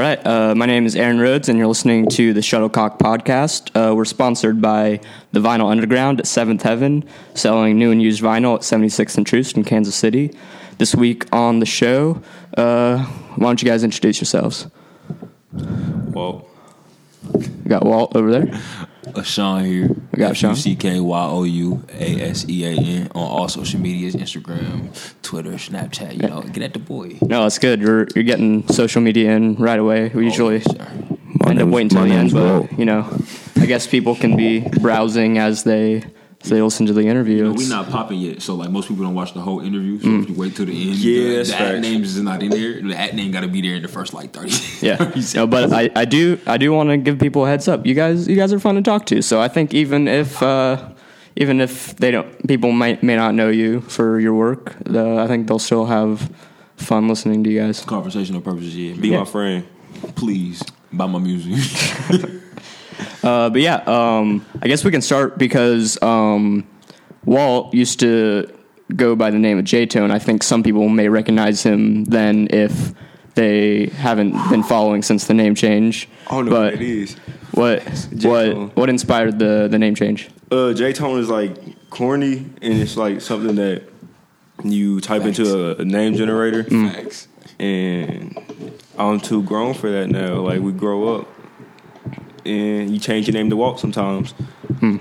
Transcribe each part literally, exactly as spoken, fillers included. All right. Uh, my name is Aaron Rhodes, and you're listening to the Shuttlecock Podcast. Uh, we're sponsored by the Vinyl Underground at seventh Heaven, selling new and used vinyl at seventy-sixth and Troost in Kansas City. This week on the show, uh, why don't you guys introduce yourselves? Walt. We got Walt over there. Uh, Sean here. We got Sean. C K Y O U A S E A N on all social medias, Instagram, Twitter, Snapchat, you know. Get at the boy. No, it's good. You're, you're getting social media in right away. We oh, usually end up waiting until the end, but, Walt. you know, I guess people can be browsing as they... So they listen to the interview. You know, we're not popping yet, so like most people don't watch the whole interview. So mm. if you wait till the end, yeah, the, the at names is not in there. The at name got to be there in the first like thirty. Yeah, thirty no, but I, I do I do want to give people a heads up. You guys you guys are fun to talk to. So I think even if uh, even if they don't, people might may not know you for your work. The, I think they'll still have fun listening to you guys. Conversational purposes, yeah. Be yeah. my friend, please. Buy my music. Uh, but yeah, um, I guess we can start because um, Walt used to go by the name of J-Tone. I think some people may recognize him then if they haven't been following since the name change. Oh no, but it is. What J-Tone. what what inspired the, the name change? Uh, J-Tone is like corny, and it's like something that you type Facts. into a, a name generator. Mm. Facts. And I'm too grown for that now. Like we grow up. And you change your name to Walt sometimes, hmm.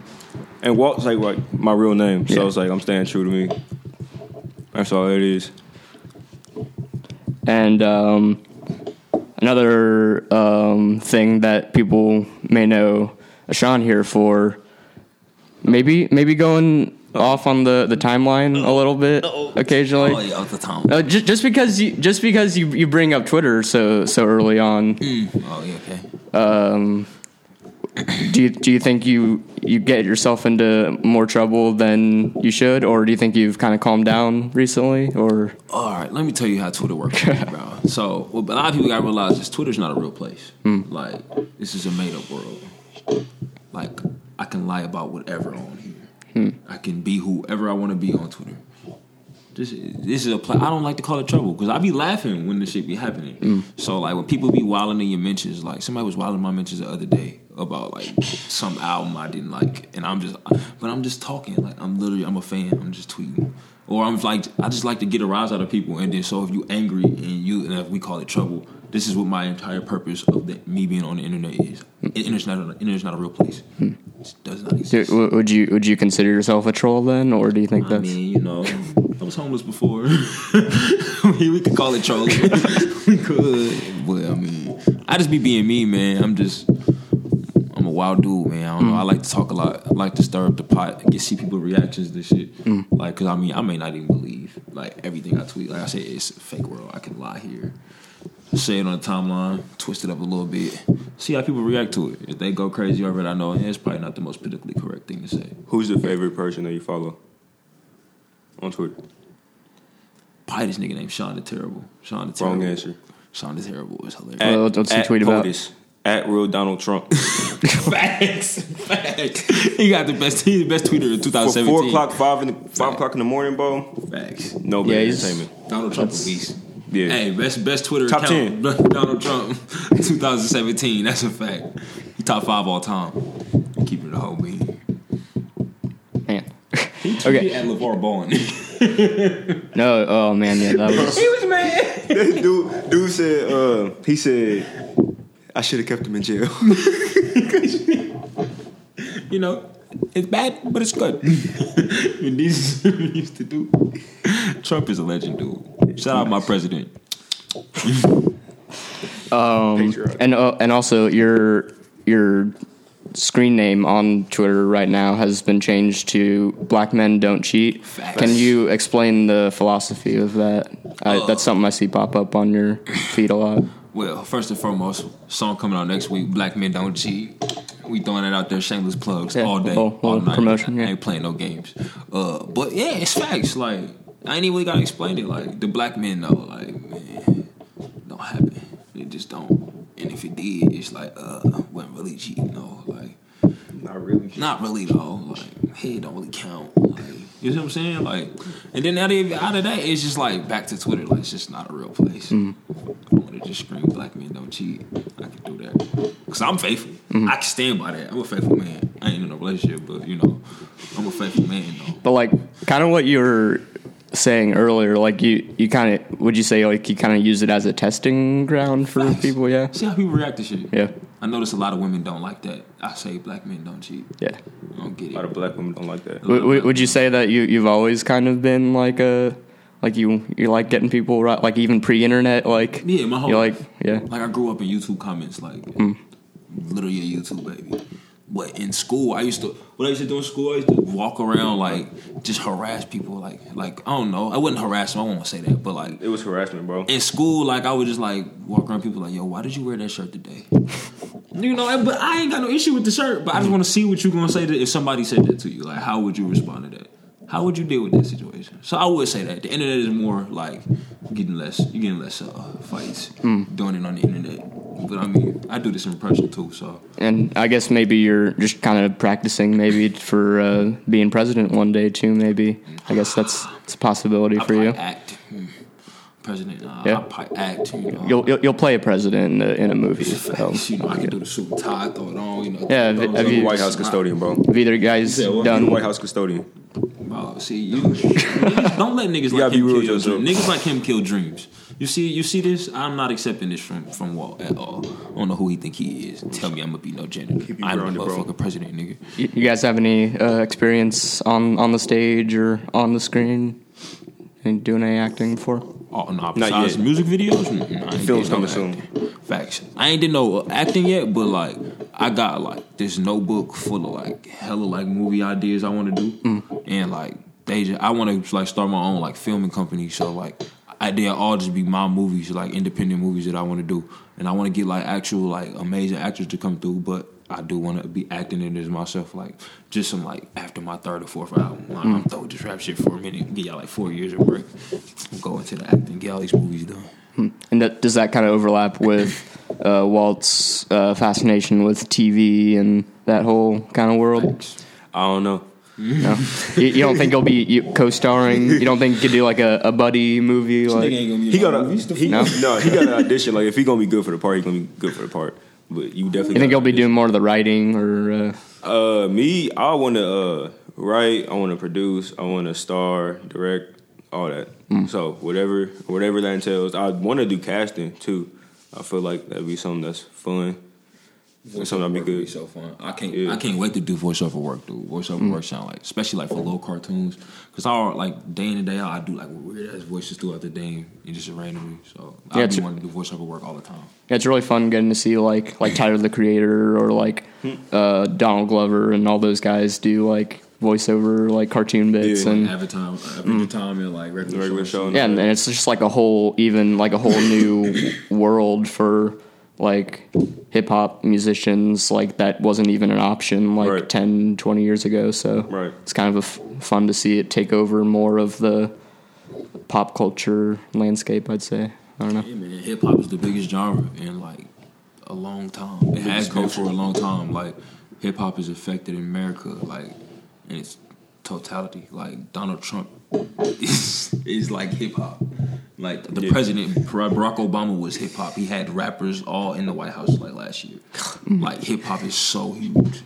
and Walt's like, like my real name, so yeah. it's like I'm staying true to me. That's all it is. And um, another um, thing that people may know Sean here for, maybe maybe going Uh-oh. off on the, the timeline Uh-oh. a little bit Uh-oh. occasionally. Oh, yeah, the time. No, just, just because you just because you, you bring up Twitter so so early on. Mm. Oh yeah, okay. Um. Do you do you think you, you get yourself into more trouble than you should, or do you think you've kind of calmed down recently? Or all right, let me tell you how Twitter works, for me, bro. So well, a lot of people gotta realize is Twitter's not a real place. Mm. Like this is a made up world. Like I can lie about whatever on here. Mm. I can be whoever I want to be on Twitter. This this is a pl- I don't like to call it trouble because I be laughing when this shit be happening. Mm. So like when people be wilding in your mentions, like somebody was wilding my mentions the other day about like some album I didn't like, and I'm just, but I'm just talking like I'm literally I'm a fan. I'm just tweeting, or I'm like I just like to get a rise out of people. And then so if you angry and you and if we call it trouble, this is what my entire purpose of the, me being on the internet is. Mm. Internet's not a, internet's not a real place. Mm. It does not exist. Dude, would you would you consider yourself a troll then, or do you think I that's? I mean, you know. I was homeless before. I mean, we could call it trolling. We could. But, I mean, I just be being me, man. I'm just, I'm a wild dude, man. I don't mm. know. I like to talk a lot. I like to stir up the pot and get see people's reactions to shit. Mm. Like, because, I mean, I may not even believe, like, everything I tweet. Like I said, it's a fake world. I can lie here. Say it on the timeline. Twist it up a little bit. See how people react to it. If they go crazy over it, I know. And it's probably not the most politically correct thing to say. Who's your favorite person that you follow? On Twitter. Probably this nigga named Sean the Terrible. Sean the Terrible. Wrong answer. Sean the Terrible is hilarious. At, well, what's he tweet about? POTUS, at real Donald Trump. Facts. Facts. He got the best he the best tweeter in twenty seventeen. For four o'clock, five in the, five Facts. o'clock in the morning, bro. Facts. No bad yeah, entertainment. Donald Trump is beast. Yeah. Hey, best best Twitter top account. Top ten. Donald Trump twenty seventeen. That's a fact. He top five all time. Keeping it a whole beat. He tweeted okay. at LeVar Bowman. no, oh man, yeah, that was. He was mad. This dude, dude said, uh, he said, I should have kept him in jail. You know, it's bad, but it's good. And these used to do. Trump is a legend, dude. Shout out my president. um, and uh, and also your your. screen name on Twitter right now has been changed to Black Men Don't Cheat. Facts. Can you explain the philosophy of that? I, uh, that's something I see pop up on your feed a lot. Well, first and foremost, song coming out next week, Black Men Don't Cheat. We throwing it out there, shameless plugs, yeah, all day, whole, whole all night. Promotion, yeah. I ain't playing no games. Uh, but yeah, it's facts. Like I ain't even really gotta explain it. Like the black men though, like man, don't happen. They just don't. And if it did, it's like, uh, wasn't really cheating, no. Like, not really. Not really, though. Like, head don't really count. Like, you know what I'm saying? Like, and then out of, out of that, it's just like back to Twitter. Like, it's just not a real place. Mm. I don't want to to just scream Black Men Don't Cheat. I can do that. Because I'm faithful. Mm-hmm. I can stand by that. I'm a faithful man. I ain't in a relationship, but, you know, I'm a faithful man, though. But, like, kind of what you were saying earlier, like, you, you kind of, would you say, like, you kind of use it as a testing ground for nice. people, yeah? See how people react to shit. Yeah. I notice a lot of women don't like that. I say Black men don't cheat. Yeah. I don't get it. A lot of black women don't like that. W- w- would you say that you, you've always kind of been, like, a... Like, you you like getting people right, like, even pre-internet, like... Yeah, my whole like, yeah. Like, I grew up in YouTube comments, like, mm. literally a YouTube baby. But in school, I used to... What I used to do in school, I used to walk around, like, just harass people, like, like I don't know. I wouldn't harass them, I won't say that, but, like... It was harassment, bro. In school, like, I would just, like, walk around people, like, yo, why did you wear that shirt today? You know, but I ain't got no issue with the shirt, but I just want to see what you going to say to, if somebody said that to you. Like, how would you respond to that? How would you deal with that situation? So I would say that the internet is more like getting less, you getting less uh, fights mm. doing it on the internet. But I mean, I do this in person too. So and I guess maybe you're just kind of practicing, maybe for uh, being president one day too. Maybe I guess that's, that's a possibility I'll for you. Act mm. president. Uh, yeah. I'll probably act. You know. You'll, you'll you'll play a president in a, in a movie. So. You know, I can do the suit and tie, throw it on. You know, yeah. Have, have you, White House custodian, bro? Have either guys yeah, well, done White House custodian? Oh, see, you niggas, don't let niggas like him kill your dreams. Niggas like him kill dreams. You see, you see this? I'm not accepting this from, from Walt at all. I don't know who he think he is. Tell me I'm gonna be no janitor. I'm a motherfucking president, nigga. You guys have any uh, experience on, on the stage or on the screen? And doing any acting before? Oh no, besides music videos, mm-hmm. films coming soon. Facts. I ain't did no acting yet, but like I got like this notebook full of like hella like movie ideas I want to do, mm. and like they just, I want to like start my own like filming company. So like I they'll all just be my movies, like independent movies that I want to do, and I want to get like actual like amazing actors to come through, but. I do want to be acting in this myself, like, just some, like, after my third or fourth album. Like, mm. I'm throw this rap shit for a minute, get y'all, like, four years of break, go into the acting, get all these movies done. And that, does that kind of overlap with uh, Walt's uh, fascination with T V and that whole kind of world? I don't know. No? you, you don't think he'll be you, co-starring? You don't think you could do, like, a, a buddy movie? This like ain't gonna be he got a, he, no? no, he got an audition. Like, if he going to be good for the part, he's going to be good for the part. But you definitely. You think you'll be doing more of the writing or? Uh, uh me, I want to uh, write. I want to produce. I want to star, direct, all that. Mm. So whatever, whatever that entails. I want to do casting too. I feel like that'd be something that's fun. Voice something that'd be good. Be so fun. I can't. Yeah. I can't wait to do voiceover work, dude. Voiceover mm. work sound like, especially like for little cartoons, because I like day in and day out. I do like weird ass voices throughout the day and just randomly. So yeah, I be wanting to do voiceover work all the time. Yeah, it's really fun getting to see like like Tyler the Creator or like uh, Donald Glover and all those guys do like voiceover like cartoon bits yeah. and like every time, every mm. time and like regular, regular show. Yeah, and, and it's just like a whole even like a whole new world for. Like hip-hop musicians, like that wasn't even an option like right. ten, twenty years ago. So right. it's kind of a f- fun to see it take over more of the pop culture landscape, I'd say. I don't know. Yeah, man, hip-hop is the biggest genre in like a long time. It has been for a long time. Like hip-hop has affected America like in its totality. Like Donald Trump is, is like hip-hop. Like, the yeah. president, Barack Obama, was hip-hop. He had rappers all in the White House, like, last year. Like, hip-hop is so huge.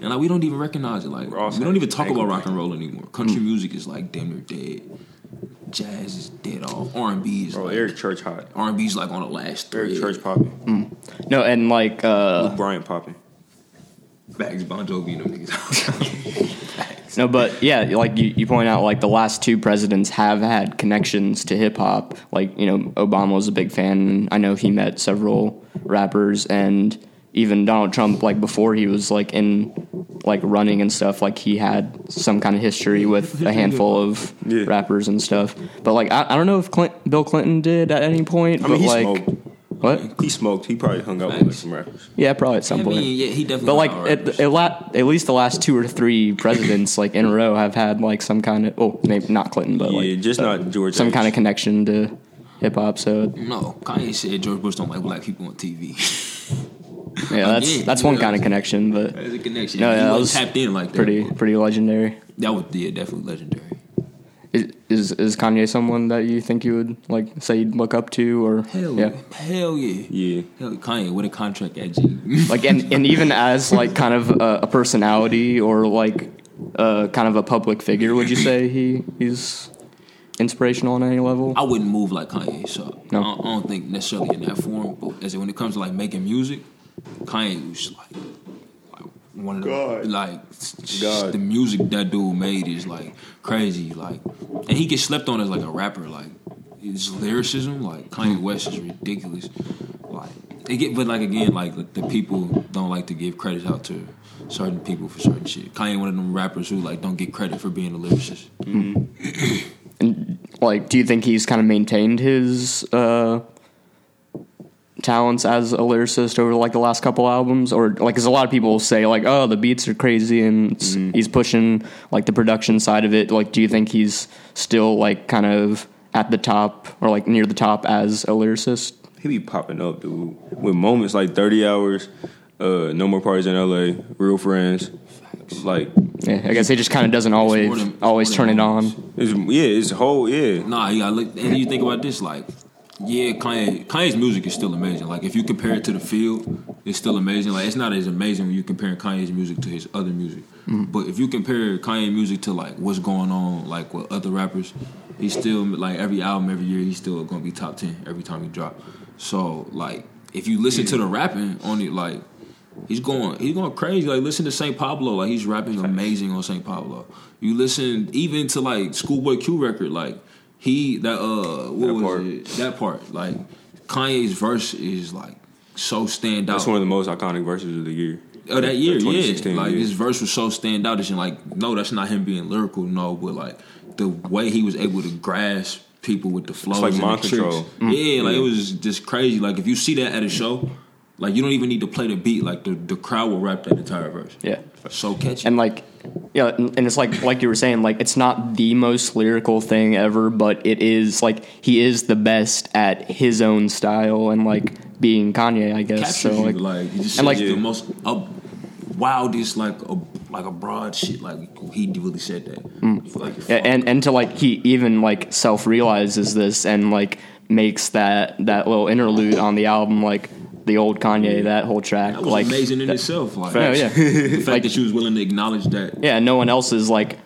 And, like, we don't even recognize it. Like, we don't even talk about rock and roll anymore. Country mm. music is, like, damn near dead. Jazz is dead off. R and B is, Bro, like... Eric Church hot. R and B is, like, on the last thread. Eric Church popping. Mm. No, and, like, uh... Luke Bryant popping. Bags, Bon Jovi, them niggas. No, but yeah, like you, you point out, like the last two presidents have had connections to hip hop. Like, you know, Obama was a big fan. I know he met several rappers, and even Donald Trump, like before he was like in like running and stuff, like he had some kind of history with a handful of yeah. rappers and stuff. But like, I, I don't know if Clint, Bill Clinton did at any point. I mean, but he like. Smoked. What? He smoked. He probably hung out Thanks. with some rappers. Yeah, probably at some I mean, point. Yeah, he definitely. But like at, at, la- at least the last two or three presidents, like in a row, have had like some kind of. Oh, maybe not Clinton, but yeah, like just uh, not George. Some H. kind of connection to hip hop. So no, Kanye said George Bush don't like black people on T V. yeah, that's Again, that's one know, kind of connection, but that's a connection. No, yeah, that was tapped in like that. Pretty pretty legendary. That was yeah, definitely legendary. Is is Kanye someone that you think you would like say you'd look up to or hell yeah hell yeah yeah hell, Kanye with a contract at G like and, and even as like kind of a, a personality or like uh, kind of a public figure, would you say he he's inspirational on any level? I wouldn't move like Kanye, so no. I, don't, I don't think necessarily in that form. But as it, when it comes to like making music, Kanye was like. One of the God. like God. the music that dude made is like crazy, like, and he gets slept on as like a rapper. Like his lyricism, like Kanye West is ridiculous. Like it get, but like again, like the people don't like to give credit out to certain people for certain shit. Kanye one of them rappers who like don't get credit for being a lyricist. Mm-hmm. And like, do you think he's kind of maintained his uh talents as a lyricist over like the last couple albums, or like, because a lot of people say like, oh, the beats are crazy and mm. he's pushing like the production side of it. Like, do you think he's still like kind of at the top or like near the top as a lyricist? He be popping up, dude, with moments like thirty hours, uh, No More Parties in L A, Real Friends. Like, yeah, I guess he just kind of doesn't always than, always turn it on. It's, yeah, it's whole yeah. Nah, yeah. Look, and you think about this, like. Yeah, Kanye, Kanye's music is still amazing. Like, if you compare it to the field, it's still amazing. Like, it's not as amazing when you compare Kanye's music to his other music. Mm-hmm. But if you compare Kanye music to, like, what's going on, like, with other rappers, he's still, like, every album, every year, he's still going to be top ten every time he drops. So, like, if you listen to the rapping on it, like, he's going he's going crazy. Like, listen to Saint Pablo. Like, he's rapping amazing on Saint Pablo. You listen even to, like, Schoolboy Q record, like, He that uh what that was part. it that part like Kanye's verse is like so standout. That's one of the most iconic verses of the year. Oh, that year, yeah. Like yeah. His verse was so standoutish, and like no, that's not him being lyrical, no, but like the way he was able to grasp people with the flows, it's like mind control. Mm-hmm. Yeah, like yeah. It was just crazy. Like if you see that at a show, like you don't even need to play the beat. Like the, the crowd will rap that entire verse. Yeah, so catchy. And like. Yeah, and it's like like you were saying, like it's not the most lyrical thing ever, but it is like he is the best at his own style and like being Kanye, I guess. Captures so like, you, like he just and like the most up, wildest, like a, like a broad shit. Like he really said that. Mm. Like, yeah, and and to like he even like self realizes this and like makes that that little interlude on the album like. The old Kanye, yeah. That whole track, that was like amazing in that, itself. Like, fact, yeah, the fact like, that she was willing to acknowledge that. Yeah, no one else is like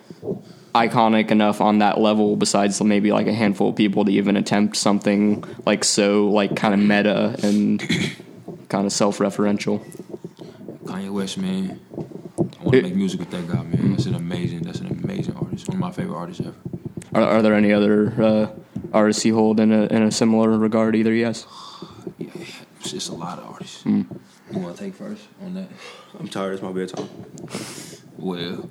iconic enough on that level besides maybe like a handful of people to even attempt something like so, like kind of meta and kind of self-referential. Kanye West, man, I want to make music with that guy, man. That's an amazing, that's an amazing artist. One of my favorite artists ever. Are, are there any other uh, artists you hold in a in a similar regard? Either yes. Yeah. It's a lot of artists. Mm. You want to take first on that? I'm tired. It's my bedtime. Well,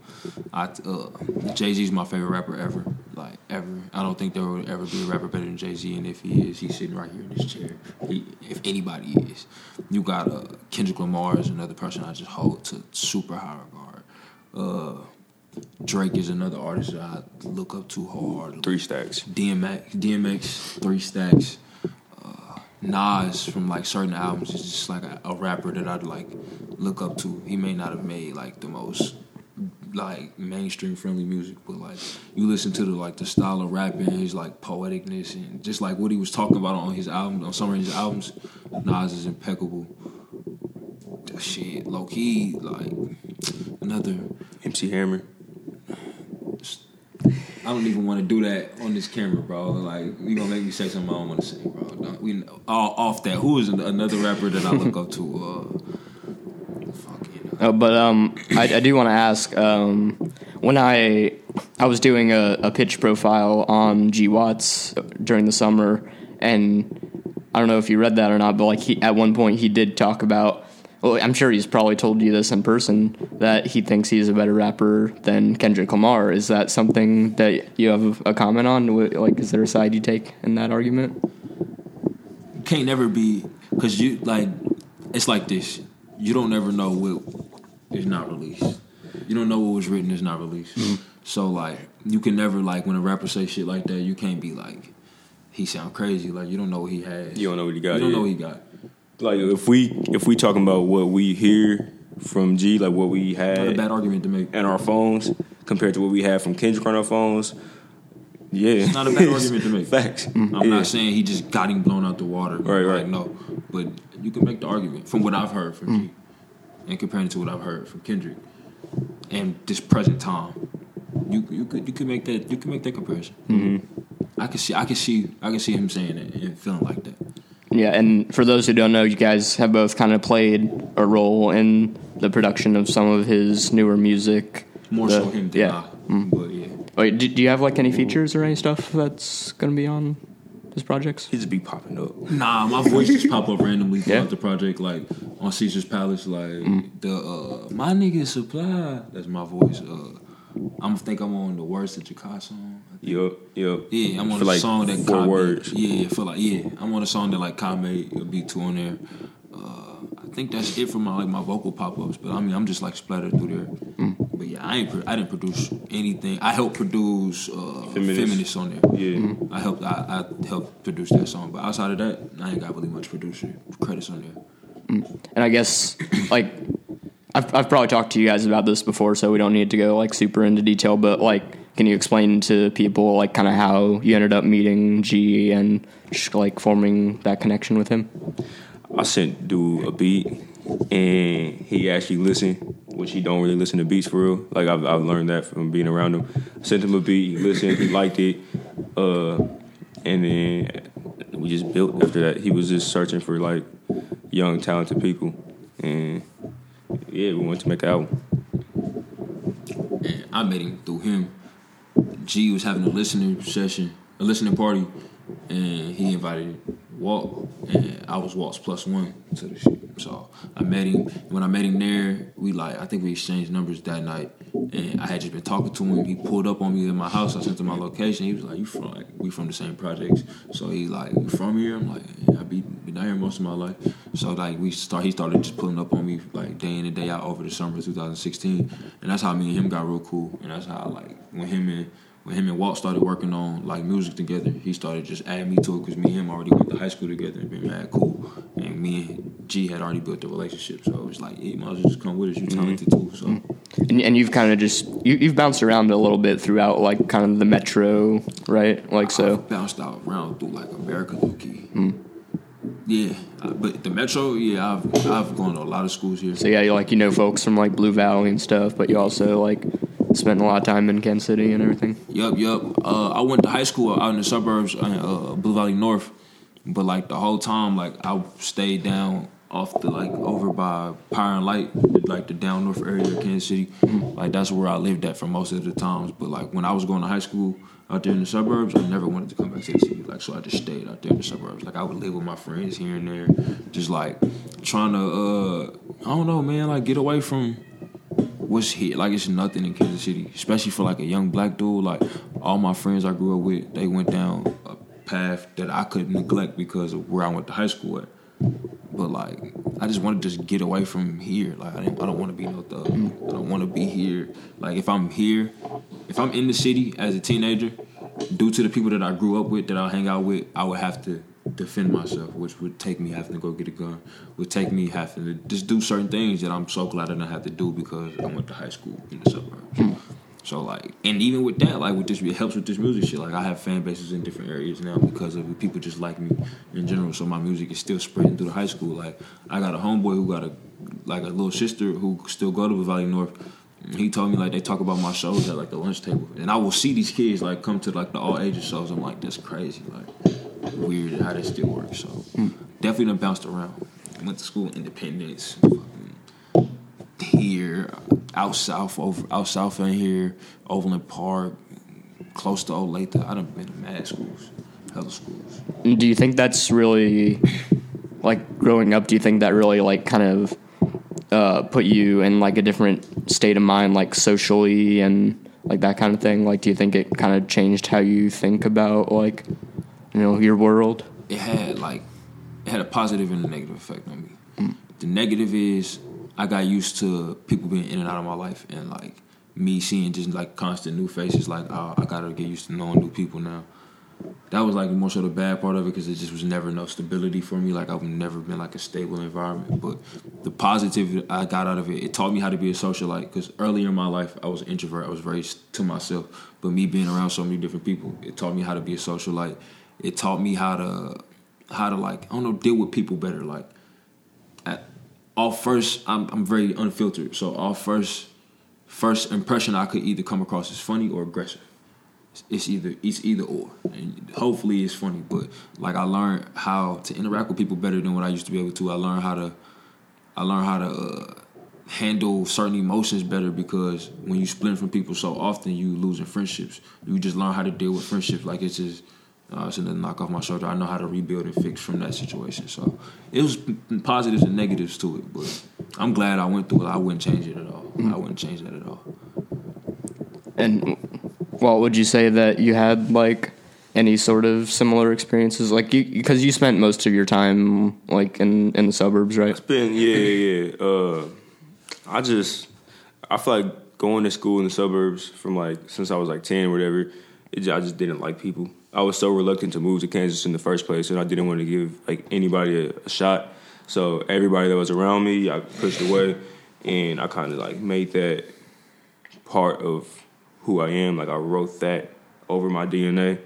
I uh, Jay-Z's my favorite rapper ever. Like ever. I don't think there will ever be a rapper better than Jay-Z. And if he is, he's sitting right here in this chair. He, if anybody is, you got uh, Kendrick Lamar is another person I just hold to super high regard. Uh, Drake is another artist that I look up to hard. Three Stacks. D M X. D M X. Three Stacks. Nas from like certain albums is just like a, a rapper that I'd like look up to. He may not have made like the most like mainstream friendly music, but like you listen to the like the style of rapping, his like poeticness and just like what he was talking about on his album, on some of his albums, Nas is impeccable. That shit, low key, like another M C Hammer. I don't even want to do that on this camera, bro. Like, you gonna make me say something I don't want to say, bro. Don't, we all off that. Who is another rapper that I look up to? Uh, fucking. Uh, but um, I, I do want to ask. Um, when I I was doing a, a pitch profile on G Watts during the summer, and I don't know if you read that or not, but like he, at one point he did talk about. Well, I'm sure he's probably told you this in person, that he thinks he's a better rapper than Kendrick Lamar. Is that something that you have a comment on? Like, is there a side you take in that argument? Can't never be, because you, like, it's like this. You don't ever know what is not released. You don't know what was written is not released. Mm-hmm. So, like, you can never, like, when a rapper say shit like that, you can't be like, he sound crazy. Like, you don't know what he has. You don't know what he got. You don't yet. know what he got. Like if we if we talking about what we hear from G, like what we had, not a bad argument to make, and our phones compared to what we had from Kendrick on our phones, Yeah. It's not a bad argument to make. Facts. Mm-hmm. I'm yeah. not saying he just got him blown out the water. Right, right. Like, no. But you can make the argument from what I've heard from mm-hmm. G, and comparing it to what I've heard from Kendrick and this present time. You you could you could make that you can make that comparison. Mm-hmm. I can see I can see I can see him saying it and feeling like that. Yeah, and for those who don't know, you guys have both kind of played a role in the production of some of his newer music. More the, so him than yeah. I. Mm-hmm. But yeah. Wait, do, do you have like any features or any stuff that's gonna be on his projects? He just be popping up. Nah, my voice just pop up randomly throughout yeah. the project, like on Caesar's Palace, like mm. the uh, my nigga Supply. That's my voice. Uh, I'm think I'm on the Words That You Caught song. Yep, yep. Yeah, I'm on a like song that four Kai words. Made, yeah, for like yeah, I'm on a song that like Kai made a beat to on there. Uh, I think that's it for my like my vocal pop ups. But I mean, I'm just like splattered through there. Mm. But yeah, I ain't I didn't produce anything. I helped produce uh, Feminist on there. Yeah, mm-hmm. I helped I, I helped produce that song. But outside of that, I ain't got really much producer credits on there. Mm. And I guess like. I've, I've probably talked to you guys about this before, so we don't need to go like super into detail, but like, can you explain to people like kind of how you ended up meeting G and just like forming that connection with him? I sent dude a beat and he actually listened, which he don't really listen to beats for real. Like I've, I've learned that from being around him. I sent him a beat, he listened, he liked it. Uh, and then we just built after that. He was just searching for like young, talented people. And yeah, we went to make an album. And I met him through him. G was having a listening session, a listening party, and he invited Walt, and I was Walt's plus one to the shit. So I met him. When I met him there, we like I think we exchanged numbers that night, and I had just been talking to him. He pulled up on me in my house. I sent him my location. He was like, "You from? Like, we from the same projects?" So he like, "You from here?" I'm like, yeah, "I be been out here most of my life." So like we start. He started just pulling up on me like day in and day out over the summer of two thousand sixteen, and that's how me and him got real cool. And that's how like when him and When him and Walt started working on like music together, he started just adding me to it because me and him already went to high school together and been mad cool. And me and G had already built a relationship, so it was like, yeah, you might as well just come with us. You talented mm-hmm. too, so. And, and you've kind of just you, you've bounced around a little bit throughout like kind of the metro, right? Like so. I've bounced out around through like America, low key. Mm. Yeah, but the metro, yeah, I've I've gone to a lot of schools here. So yeah, you like you know folks from like Blue Valley and stuff, but you also like. Spent a lot of time in Kansas City and everything. Yup, yup. Uh, I went to high school out in the suburbs, uh, Blue Valley North. But like the whole time, like I stayed down off the like over by Power and Light, like the down north area of Kansas City. Like that's where I lived at for most of the times. But like when I was going to high school out there in the suburbs, I never wanted to come back to the city. Like so, I just stayed out there in the suburbs. Like I would live with my friends here and there, just like trying to, uh, I don't know, man, like get away from. What's here? Like it's nothing in Kansas City, especially for like a young black dude. Like all my friends I grew up with, they went down a path that I couldn't neglect because of where I went to high school at. But like, I just want to just get away from here. Like I, didn't, I don't want to be no thug. I don't want to be here. Like if I'm here, if I'm in the city as a teenager, due to the people that I grew up with, that I hang out with, I would have to defend myself, which would take me having to go get a gun, would take me having to just do certain things that I'm so glad I didn't have to do because I went to high school in the suburbs. Hmm. So like, and even with that, like with this, it helps with this music shit. Like I have fan bases in different areas now because of people just like me in general. So my music is still spreading through the high school. Like I got a homeboy who got a like a little sister who still go to Blue Valley North. He told me like they talk about my shows at like the lunch table, and I will see these kids like come to like the all ages shows. I'm like, that's crazy. Like. Weird how that still works. So mm. definitely done bounced around. Went to school Independence, fucking here, out south, over out south in here, Overland Park, close to Olathe. I done been to mad schools, hella schools. Do you think that's really like growing up? Do you think that really like kind of uh, put you in like a different state of mind, like socially and like that kind of thing? Like, do you think it kind of changed how you think about like? You know, your world? It had, like, it had a positive and a negative effect on me. Mm. The negative is I got used to people being in and out of my life and, like, me seeing just, like, constant new faces. Like, oh, I got to get used to knowing new people now. that was like more so the bad part of it, because it just was never enough stability for me. Like I've never been like a stable environment. But the positive I got out of it, it taught me how to be a socialite. Because earlier in my life, I was an introvert. I was raised to myself. But me being around so many different people, it taught me how to be a socialite. It taught me how to how to like I don't know deal with people better. Like at all first, I'm I'm very unfiltered. So all first first impression, I could either come across as funny or aggressive. It's either it's either or, and hopefully it's funny. But like I learned how to interact with people better than what I used to be able to. I learned how to, I learned how to uh, handle certain emotions better, because when you split from people so often, you losing friendships. You just learn how to deal with friendships. Like it's just uh, it's another knock off my shoulder. I know how to rebuild and fix from that situation. So it was positives and negatives to it, but I'm glad I went through it. I wouldn't change it at all. Mm-hmm. I wouldn't change that at all. And Walt, would you say that you had, like, any sort of similar experiences? Like, you, because you spent most of your time, like, in, in the suburbs, right? I spent, yeah, yeah, yeah. Uh, I just, I feel like going to school in the suburbs from, like, since I was, like, ten or whatever, it, I just didn't like people. I was so reluctant to move to Kansas in the first place, and I didn't want to give, like, anybody a, a shot. So everybody that was around me, I pushed away, and I kind of, like, made that part of who I am. Like I wrote that over my D N A.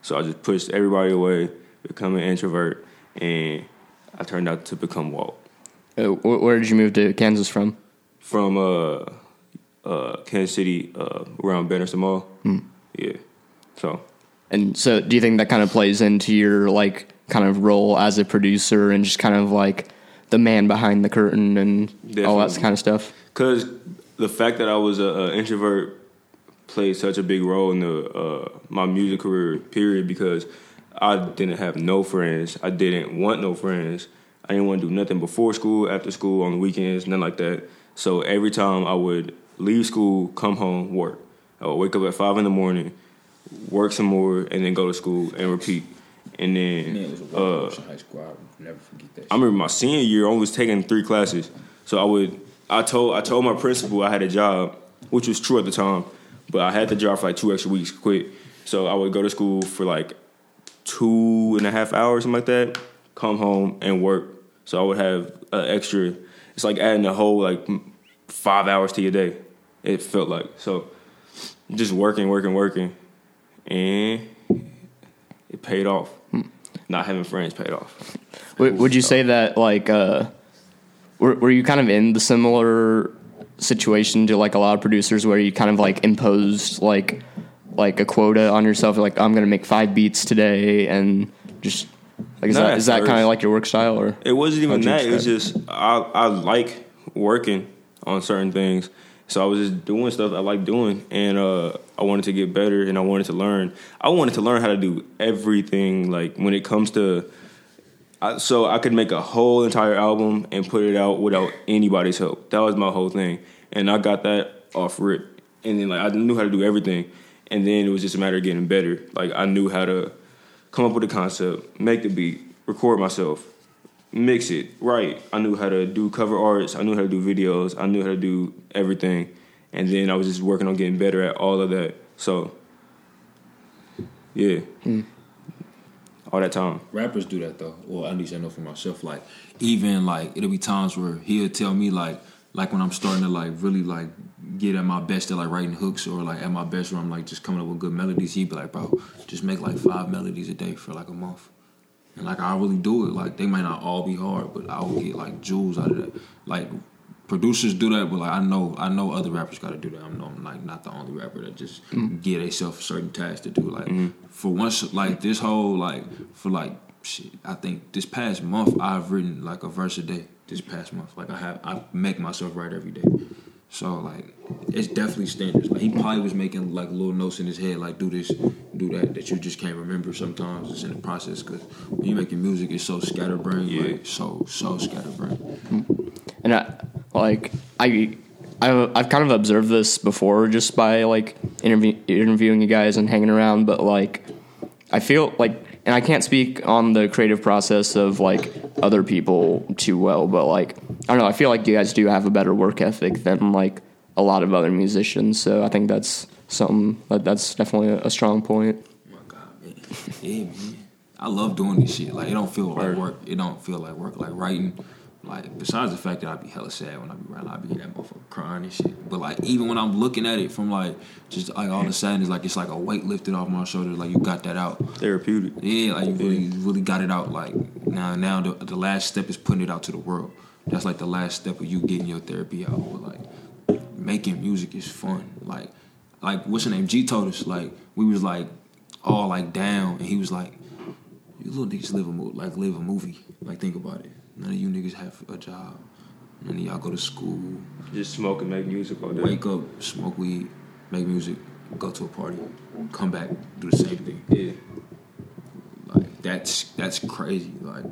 So I just pushed everybody away, become an introvert, and I turned out to become Walt. Uh, where did you move to Kansas from? From uh, uh, Kansas City, uh, around Bannerston Mall. Hmm. Yeah. So. And so, do you think that kind of plays into your like kind of role as a producer and just kind of like the man behind the curtain and Definitely. all that kind of stuff? Because the fact that I was an introvert played such a big role in the uh, my music career, period, because I didn't have no friends. I didn't want no friends. I didn't want to do nothing before school, after school, on the weekends, nothing like that. So every time I would leave school, come home, work. I would wake up at five in the morning, work some more, and then go to school and repeat. And then Man, it was a uh, high school. I would never forget that. I remember my senior year, I was taking three classes. So I would I told I told my principal I had a job, which was true at the time. But I had the job for like two extra weeks quick. So I would go to school for like two and a half hours, something like that, come home and work. So I would have an extra, it's like adding a whole like five hours to your day, it felt like. So just working, working, working. And it paid off. Hmm. Not having friends paid off. Would, would you say that like, uh, were, were you kind of in the similar situation to like a lot of producers where you kind of like imposed like like a quota on yourself, like I'm gonna make five beats today, and just like is Not that is that kind of like your work style? Or it wasn't even that, it was just I I like working on certain things, so I was just doing stuff I like doing, and uh I wanted to get better, and I wanted to learn I wanted to learn how to do everything, like when it comes to I, so I could make a whole entire album and put it out without anybody's help. That was my whole thing. And I got that off rip. And then like I knew how to do everything. And then it was just a matter of getting better. Like I knew how to come up with a concept, make the beat, record myself, mix it, write. I knew how to do cover arts. I knew how to do videos. I knew how to do everything. And then I was just working on getting better at all of that. So, yeah. Mm. All that time. Rappers do that though. Well, at least I know for myself. Like even like it'll be times where he'll tell me like like when I'm starting to like really like get at my best at like writing hooks, or like at my best where I'm like just coming up with good melodies, he'd be like, bro, just make like five melodies a day for like a month. And like I really do it. Like they might not all be hard, but I'll get like jewels out of that. Like producers do that, but like I know I know other rappers gotta do that. I'm, I'm like not the only rapper that just mm-hmm. get themselves a certain task to do. Like mm-hmm. for once, like this whole like for like shit, I think this past month I've written like a verse a day. This past month, like I have I make myself write every day. So like it's definitely standards. Like he probably was making like little notes in his head, like do this, do that, that you just can't remember sometimes. It's in the process, because when you making music, it's so scatterbrained, yeah. like so so scatterbrained. And I like I I've, I've kind of observed this before just by like interview, interviewing you guys and hanging around, but like I feel like, and I can't speak on the creative process of like other people too well, but like I don't know, I feel like you guys do have a better work ethic than like a lot of other musicians, so I think that's something that that's definitely a, a strong point. Oh my God, man. Yeah, man. I love doing this shit. Like, it don't feel like work. It don't feel like work. Like, writing, like, besides the fact that I be hella sad when I be writing, I be that motherfucker crying and shit. But, like, even when I'm looking at it from, like, just, like, all the sadness, like, it's like a weight lifted off my shoulders. Like, you got that out. Therapeutic. Yeah, like, you really, you really got it out. Like, now now the, the last step is putting it out to the world. That's, like, the last step of you getting your therapy out. Or, like, making music is fun. Like, like what's her name? G told us, like, we was, like, all, like, down. And he was, like, you little niggas live a movie. Like, live a movie. Like, think about it. None of you niggas have a job. None of y'all go to school. Just smoke and make music all day. Wake up, smoke weed, make music, go to a party, come back, do the same thing. Yeah. Like, that's that's crazy. Like,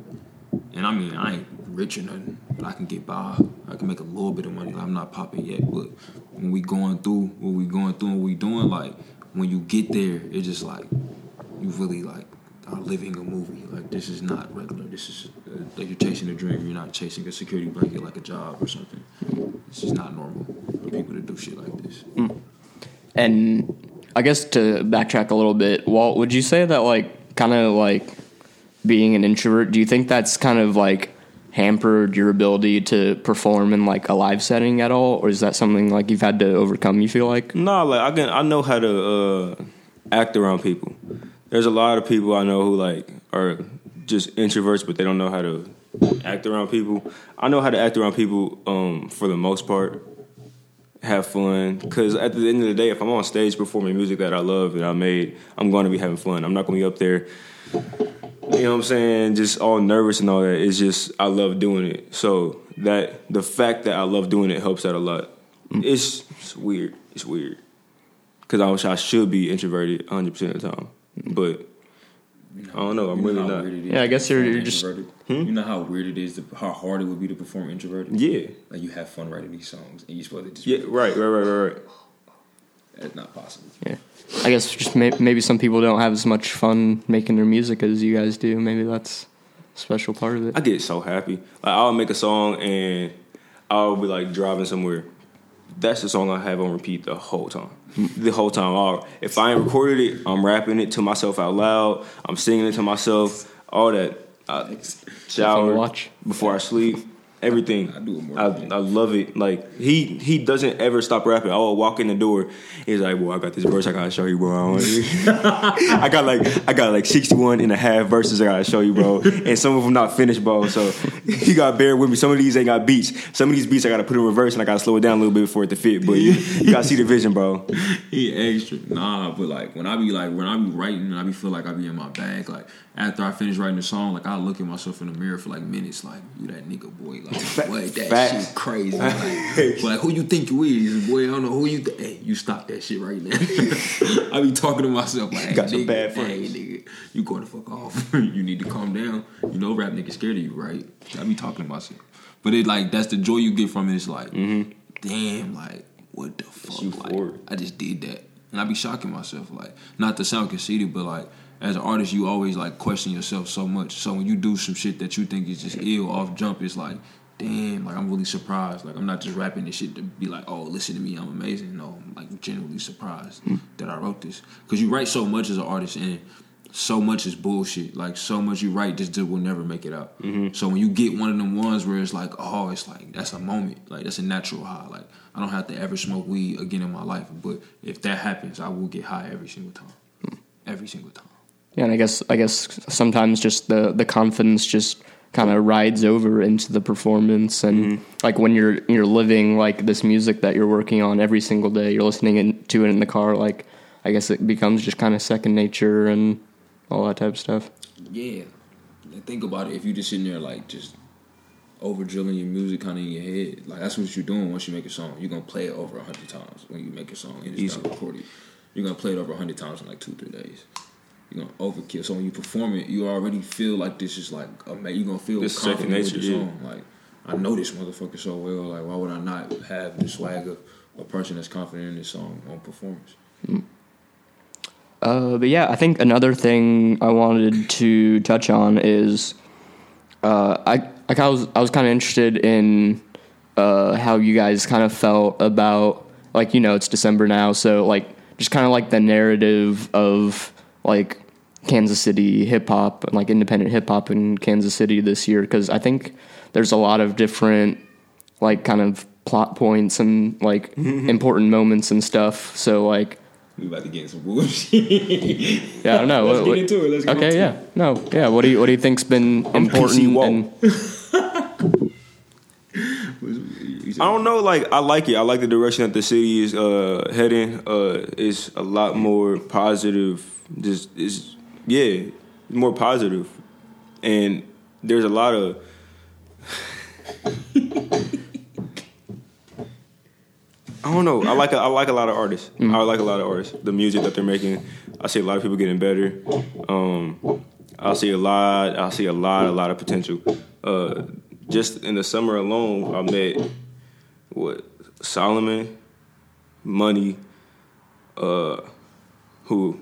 and I mean, I ain't rich or nothing, but I can get by. I can make a little bit of money. Like, I'm not popping yet, but when we going through what we going through and we doing, like, when you get there, it's just like, you really, like, are living a movie. Like, this is not regular. This is uh, like, you're chasing a dream. You're not chasing a security blanket like a job or something. It's just not normal for people to do shit like this. Mm. And I guess to backtrack a little bit, Walt, would you say that, like, kind of like being an introvert, do you think that's kind of like hampered your ability to perform in like a live setting at all, or is that something like you've had to overcome, you feel like? No, like I can I know how to uh, act around people. There's a lot of people I know who, like, are just introverts, but they don't know how to act around people. I know how to act around people um, for the most part, have fun. Because at the end of the day, if I'm on stage performing music that I love, that I made, I'm going to be having fun. I'm not going to be up there, you know what I'm saying, just all nervous and all that. It's just I love doing it. So that the fact that I love doing it helps out a lot. It's, it's weird. It's weird. Because I wish I should be introverted one hundred percent of the time. But you know, I don't know. I'm you know really not. Yeah, I guess you're, you're just. Hmm? You know how weird it is, to, how hard it would be to perform introverted. Yeah, like you have fun writing these songs, and you're supposed to just. Yeah, right, right, right, right, right. That's not possible. Yeah, I guess just may- maybe some people don't have as much fun making their music as you guys do. Maybe that's a special part of it. I get so happy. Like, I'll make a song and I'll be like driving somewhere. That's the song I have on repeat the whole time. The whole time. All, if I ain't recorded it, I'm rapping it to myself out loud. I'm singing it to myself. All that. I shower watch. Before I sleep. Everything. I, do it more I, I love it. Like, he he doesn't ever stop rapping. I will walk in the door. He's like, well, I got this verse I got to show you, bro. I got like I got like sixty-one and a half verses I got to show you, bro. And some of them not finished, bro. So you got to bear with me. Some of these ain't got beats. Some of these beats I got to put in reverse and I got to slow it down a little bit before it to fit. But you, you got to see the vision, bro. He extra. Nah, but like when I be like, when I be writing, I be feel like I be in my bag. Like after I finish writing the song, like I look at myself in the mirror for like minutes. Like, you that nigga, boy. Like, Like, boy, that Fact. shit crazy. Like, like, who you think you is, boy? I don't know who you think. Hey, you stop that shit right now. I be talking to myself like, hey, got some bad friends. Hey, nigga, you going to fuck off. You need to calm down. You know, rap niggas scared of you, right? I be talking to myself. But it like, that's the joy you get from it. It's like, mm-hmm. damn, like, what the fuck? Like, I just did that. And I be shocking myself. Like, not to sound conceited, but like, as an artist, you always like question yourself so much. So when you do some shit that you think is just ill off jump, it's like, damn, like I'm really surprised. Like I'm not just rapping this shit to be like, oh, listen to me, I'm amazing. No, I'm like genuinely surprised mm. that I wrote this. Because you write so much as an artist and so much is bullshit. Like so much you write just will never make it out. Mm-hmm. So when you get one of them ones where it's like, oh, it's like that's a moment. Like that's a natural high. Like I don't have to ever smoke weed again in my life. But if that happens, I will get high every single time. Mm. Every single time. Yeah, and I guess I guess sometimes just the, the confidence just kind of rides over into the performance, and mm-hmm. like when you're you're living like this music that you're working on every single day, you're listening in, to it in the car. Like, I guess it becomes just kind of second nature and all that type of stuff. Yeah, and think about it. If you're just sitting there like just over drilling your music kind of in your head, like that's what you're doing once you make a song. You're gonna play it over a hundred times when you make a song and it's not recorded. You're gonna play it over a hundred times in like two three days. You're gonna overkill. So when you perform it, you already feel like this is like amazing. You're gonna feel this confident nature, with your song. Yeah. Like I know this motherfucker so well. Like why would I not have the swag of a person that's confident in this song on performance? Mm. Uh, but yeah, I think another thing I wanted to touch on is uh, I like I was I was kind of interested in uh, how you guys kind of felt about like you know it's December now, so like just kind of like the narrative of like Kansas City hip hop, like independent hip hop in Kansas City this year, because I think there's a lot of different like kind of plot points and like important moments and stuff. So like we about to get some bullshit. Yeah, I don't know. Let's what, get what, into it. Let's get okay, into yeah, it. no, yeah. What do you what do you think's been I'm important? And I don't know. Like I like it. I like the direction that the city is uh, heading. Uh, it's a lot more positive. Just is yeah, more positive, and there's a lot of. I don't know. I like a, I like a lot of artists. Mm-hmm. I like a lot of artists. The music that they're making, I see a lot of people getting better. Um, I see a lot. I see a lot, a lot of potential. Uh, just in the summer alone, I met what Solomon, Money, uh, who,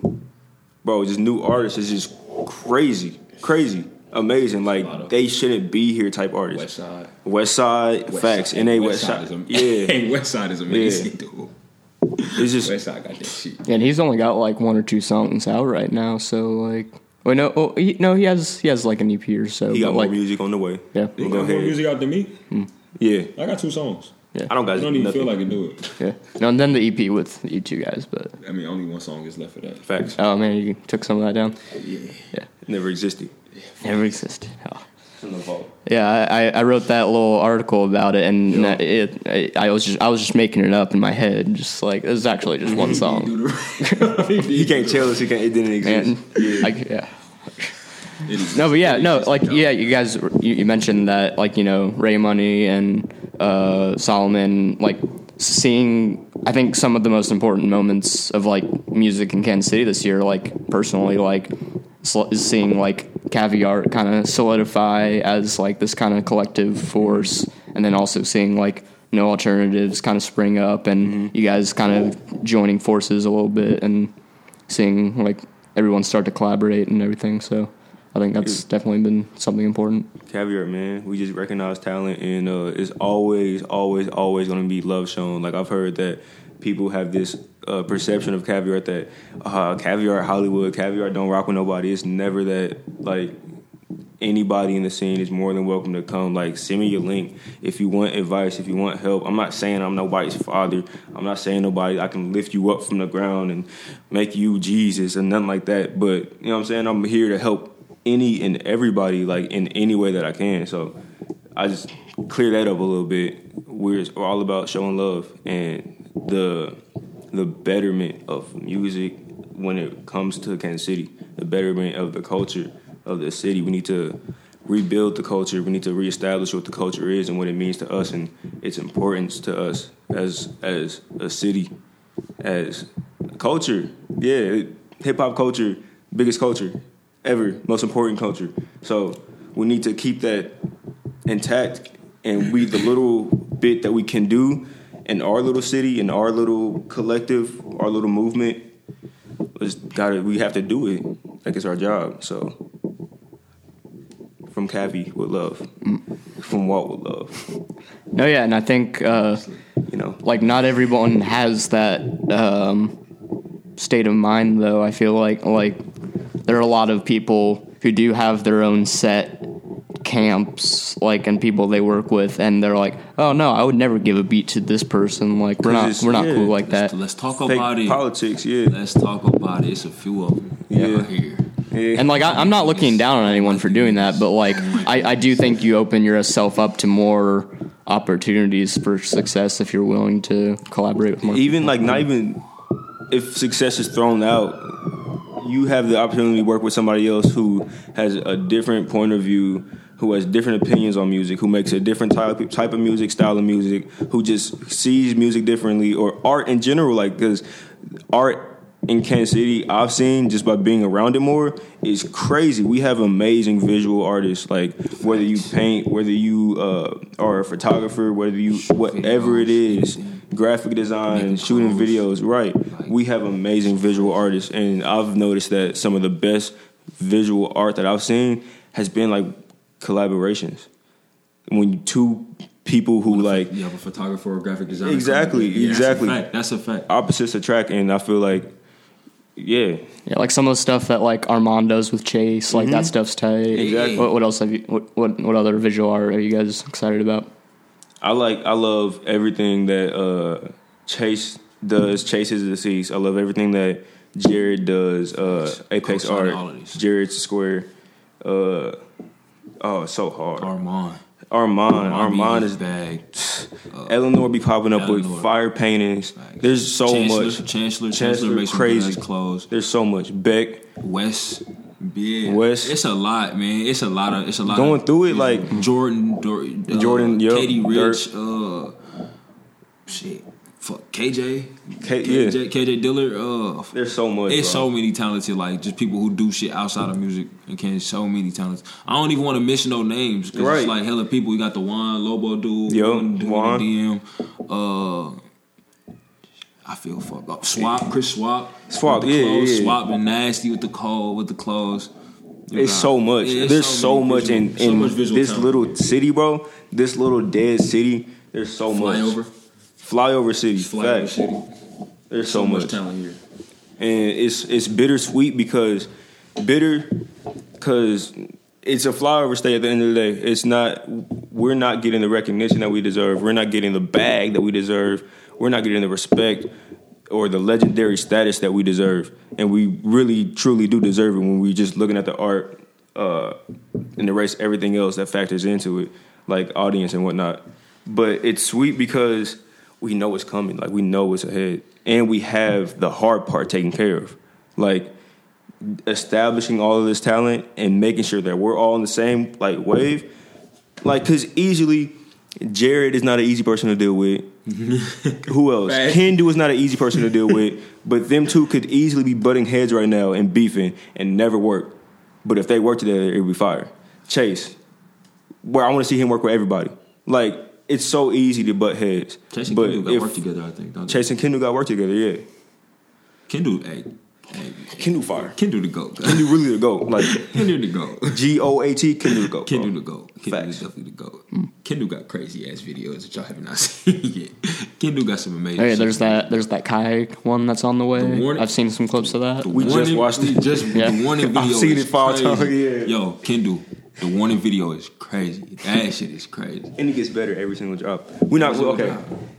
bro, just new artists is just crazy, crazy. Amazing, like they shouldn't be here type artists. West Side, West Side, West facts, and a West Side. Side. Yeah, hey, West Side is amazing, yeah. dude. It's just West Side got that shit. And he's only got like one or two songs out right now, so like, wait, no, oh, he, no, he has he has like an E P or so. He got more like, music on the way. Yeah, he got go more music out than me. Hmm. Yeah, I got two songs. Yeah, I don't got. I don't even nothing. feel like I can do it. Yeah, no, and then the E P with you two guys, but I mean, only one song is left for that. Facts. Oh man, you took some of that down. Yeah, yeah, never existed. Never existed. Oh. Yeah, I, I wrote that little article about it, and yeah. it, it I was just I was just making it up in my head, just like it was actually just one song. You can't tell us you can't, it didn't exist. Yeah. I, yeah. It no, but yeah, no, like yeah, you guys you, you mentioned that like you know Ray Money and uh, Solomon, like seeing I think some of the most important moments of like music in Kansas City this year, like personally, like seeing like. Caviar kind of solidify as like this kind of collective force, and then also seeing like No Alternatives kind of spring up, and mm-hmm. you guys kind of joining forces a little bit and seeing like everyone start to collaborate and everything. So I think that's Dude. definitely been something important. Caviar, man, we just recognize talent, and uh, it's always, always, always going to be love shown. Like I've heard that people have this uh, perception of Caviar that uh, Caviar Hollywood, Caviar don't rock with nobody. It's never that. Like anybody in the scene is more than welcome to come. Like send me your link if you want advice, if you want help. I'm not saying I'm nobody's father. I'm not saying nobody. I can lift you up from the ground and make you Jesus and nothing like that. But you know what I'm saying? I'm here to help any and everybody, like in any way that I can. So I just clear that up a little bit. We're all about showing love and. The the betterment of music when it comes to Kansas City, the betterment of the culture of the city. We need to rebuild the culture. We need to reestablish what the culture is and what it means to us and its importance to us as as a city, as a culture. Yeah, hip-hop culture, biggest culture ever, most important culture. So we need to keep that intact, and we the little bit that we can do in our little city, in our little collective, our little movement, just gotta, we have to do it. Like it's our job. So, from Cavi with love, from Walt with love. No, yeah, and I think uh, you know, like not everyone has that um, state of mind, though. I feel like like there are a lot of people who do have their own set. Camps like and people they work with, and they're like, oh no, I would never give a beat to this person. Like we're not we're not yeah, cool like that. Let's, let's talk Fake about it. Politics, yeah. Let's talk about it. It's a few of them yeah. here. Yeah. And like I, I'm not looking down on anyone for doing that, but like I, I do think you open yourself up to more opportunities for success if you're willing to collaborate with more. Even people. Like not even if success is thrown out, you have the opportunity to work with somebody else who has a different point of view. Who has different opinions on music, who makes a different type type of music, style of music, who just sees music differently, or art in general. Like, because art in Kansas City, I've seen just by being around it more, is crazy. We have amazing visual artists. Like, whether you paint, whether you uh, are a photographer, whether you, whatever it is, graphic design, shooting videos, right. We have amazing visual artists. And I've noticed that some of the best visual art that I've seen has been like, collaborations when two people who like you have a photographer or graphic designer exactly yeah, exactly that's a, fact. that's a fact opposites attract, and I feel like Yeah. Yeah, like some of the stuff that like Armando's with Chase, like mm-hmm. that stuff's tight. Exactly. What, what else have you? What, what what other visual art are you guys excited about? I like I love everything that uh, Chase does. Chase is deceased. I love everything that Jared does. Uh, Apex Art. Jared's Square. Uh, oh, it's so hard. Armand. Armand. Armand, Armand is bag. Uh, Eleanor be popping up Eleanor. with fire paintings. Like, There's so Chancellor, much. Chancellor, Chancellor, Chancellor makes crazy nice clothes. There's so much. Beck West. Yeah. West. It's a lot, man. It's a lot of. It's a lot going of, through it. Like Jordan, Dor- uh, Jordan, yep, Katie Rich, uh, shit, fuck K J, K- K J, yeah. K J Diller. Uh, There's so much. There's so many talented, like just people who do shit outside of music. And can so many talents. I don't even want to mention no names because right. it's like hella people. You got the Juan Lobo dude, yep, Juan D M. Uh, I feel fucked up. Swap, Chris Swap. Swap, yeah, clothes, yeah. Swap and Nasty with the cold, with the clothes. You it's got, so much. Yeah, it's there's so, so much visual, in, in so much this talent. Little city, bro. This little dead city. There's so Flyover. much. Flyover. Flyover city. Flyover fact. city. There's so, so much. much talent here. And it's it's bittersweet because bitter because it's a flyover state at the end of the day. It's not we're not getting the recognition that we deserve. We're not getting the bag that we deserve. We're not getting the respect or the legendary status that we deserve. And we really, truly do deserve it when we're just looking at the art uh, and erase everything else that factors into it, like audience and whatnot. But it's sweet because we know it's coming. Like, we know it's ahead. And we have the hard part taken care of. Like, establishing all of this talent and making sure that we're all in the same, like, wave. Like, because easily... Jared is not an easy person to deal with. Who else? Right. Kendu is not an easy person to deal with. But them two could easily be butting heads right now and beefing and never work. But if they work together, it would be fire. Chase, where I want to see him work with everybody. Like, it's so easy to butt heads. Chase and but Kendu got work together, I think. Don't Chase they? and Kendu got work together, yeah. Kendu, hey. hey Kendu fire. Kendu the GOAT. Kendu really the GOAT. Like, Kendu the GOAT. G O A T, Kendu the GOAT. Kendu the GOAT. Kendu is definitely the GOAT. Mm. Kendu got crazy ass videos that y'all have not seen yet. Kendu got some amazing. Hey, there's that there. there's that kayak one that's on the way. The warning, I've seen some clips of that. We warning, just watched it. Just yeah. The warning video. I've seen it five times. Yeah. Yo, Kendu, the warning video is crazy. That shit is crazy. And it gets better every single drop. We're not okay. Job.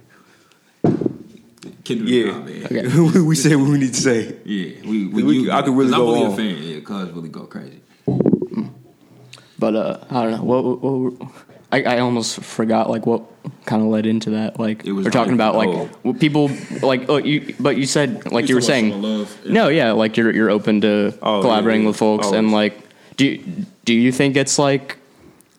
Kendrick yeah, Lamar, man. Okay. We said what we need to say. Yeah, we. we, we you, I could really go on. I'm really a fan. Yeah, cuz really go crazy. But uh, I don't know. What, what, what I, I almost forgot. Like what kind of led into that? Like we're like, talking about like oh. people like oh you. But you said like you, you were saying love, yeah. no, yeah. Like you're you're open to oh, collaborating yeah, yeah. with folks Always. and like do you, do you think it's like.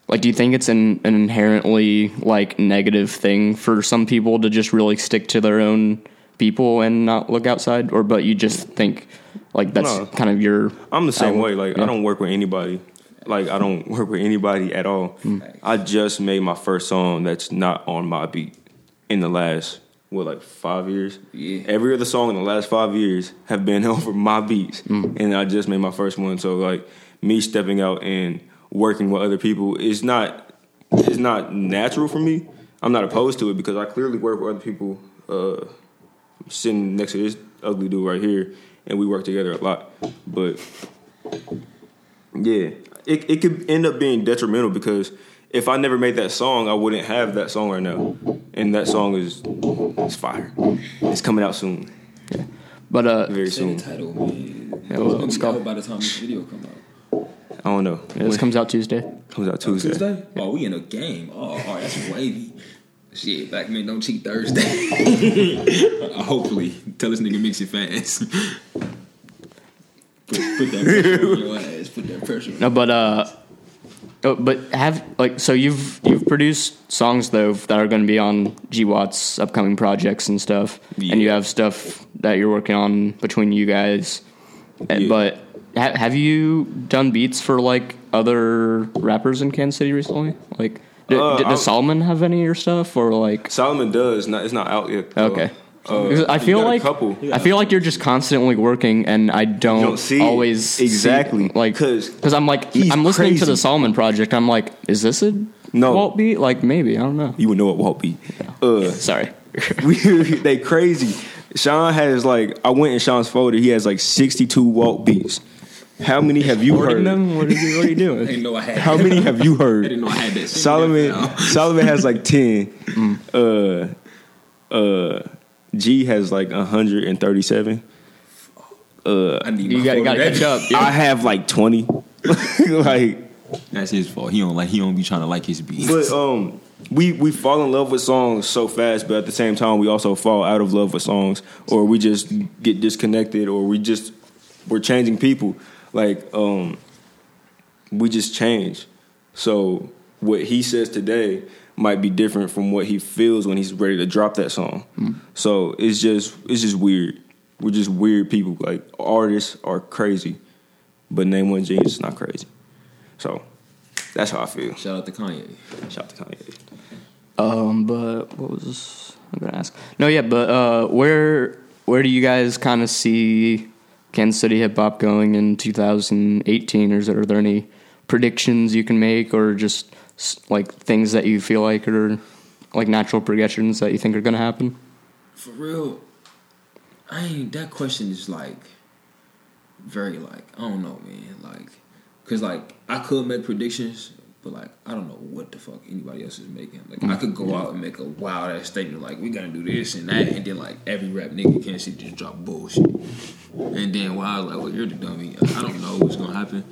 Like, do you think it's an, an inherently, like, negative thing for some people to just really stick to their own people and not look outside? Or, but you just think, like, that's no, kind of your... I'm the same I, way. Like, yeah. I don't work with anybody. Like, I don't work with anybody at all. Mm. I just made my first song that's not on my beat in the last, what, like, five years? Yeah. Every other song in the last five years have been over my beats. Mm. And I just made my first one. So, like, me stepping out and... working with other people is not is not natural for me. I'm not opposed to it because I clearly work with other people. Uh, I'm sitting next to this ugly dude right here, and we work together a lot. But yeah, it it could end up being detrimental because if I never made that song, I wouldn't have that song right now. And that song is it's fire. It's coming out soon. Yeah. But uh, very soon. The title, man. Yeah, well, it's gonna be out by the time this video comes out. I don't know. Yeah, this comes out Tuesday. Comes out Tuesday. Oh, Tuesday? Yeah. Oh, we in a game. Oh, all right, that's wavy. Shit, Black Men Don't Cheat Thursday. Hopefully. Tell this nigga mix it fast. put, put that pressure on your ass. Put that pressure on No, but, uh... Oh, but have... Like, so you've you've produced songs, though, that are going to be on G Watts' upcoming projects and stuff. Yeah. And you have stuff that you're working on between you guys. Yeah. But... Have you done beats for like other rappers in Kansas City recently? Like, did, uh, did, does Solomon have any of your stuff or like? Solomon does. Not it's not out yet. Though. Okay. Uh, I feel like I feel like you're just constantly working, and I don't, you don't see always it. exactly see, like because I'm like I'm listening crazy. to the Solomon project. I'm like, is this a no. Walt beat? Like maybe I don't know. You would know what Walt beat. No. Uh, Sorry, we, they crazy. Sean has like, I went in Sean's folder, he has like sixty-two Walt beats. How many have you heard? Them? What, are you, what are you doing? I didn't know I had. How many have you heard? I didn't know I had that. Solomon, Solomon has like ten. Mm. Uh, uh, G has like one hundred and thirty-seven. Uh, I need you gotta, gotta catch up. Yeah. I have like twenty. Like that's his fault. He don't like. He don't be trying to like his beats. But um, we we fall in love with songs so fast, but at the same time, we also fall out of love with songs, or we just get disconnected, or we just we're changing people. Like, um, we just change. So what he says today might be different from what he feels when he's ready to drop that song. Mm. So it's just it's just weird. We're just weird people. Like, artists are crazy, but name one genius is not crazy. So that's how I feel. Shout out to Kanye. Shout out to Kanye. Um, but what was this? I'm gonna ask? No, yeah, but uh, where where do you guys kind of see Kansas City hip-hop going in two thousand eighteen, or is there, are there any predictions you can make, or just like things that you feel like are like natural progressions that you think are going to happen? For real, I ain't, that question is like very like, I don't know, man, like, because like I could make predictions, but like I don't know what the fuck anybody else is making. Like I could go out and make a wild ass statement like we gotta do this and that, and then like every rap nigga in Kansas City just drop bullshit. And then while I was like, well, you're the dummy. I don't know what's gonna happen.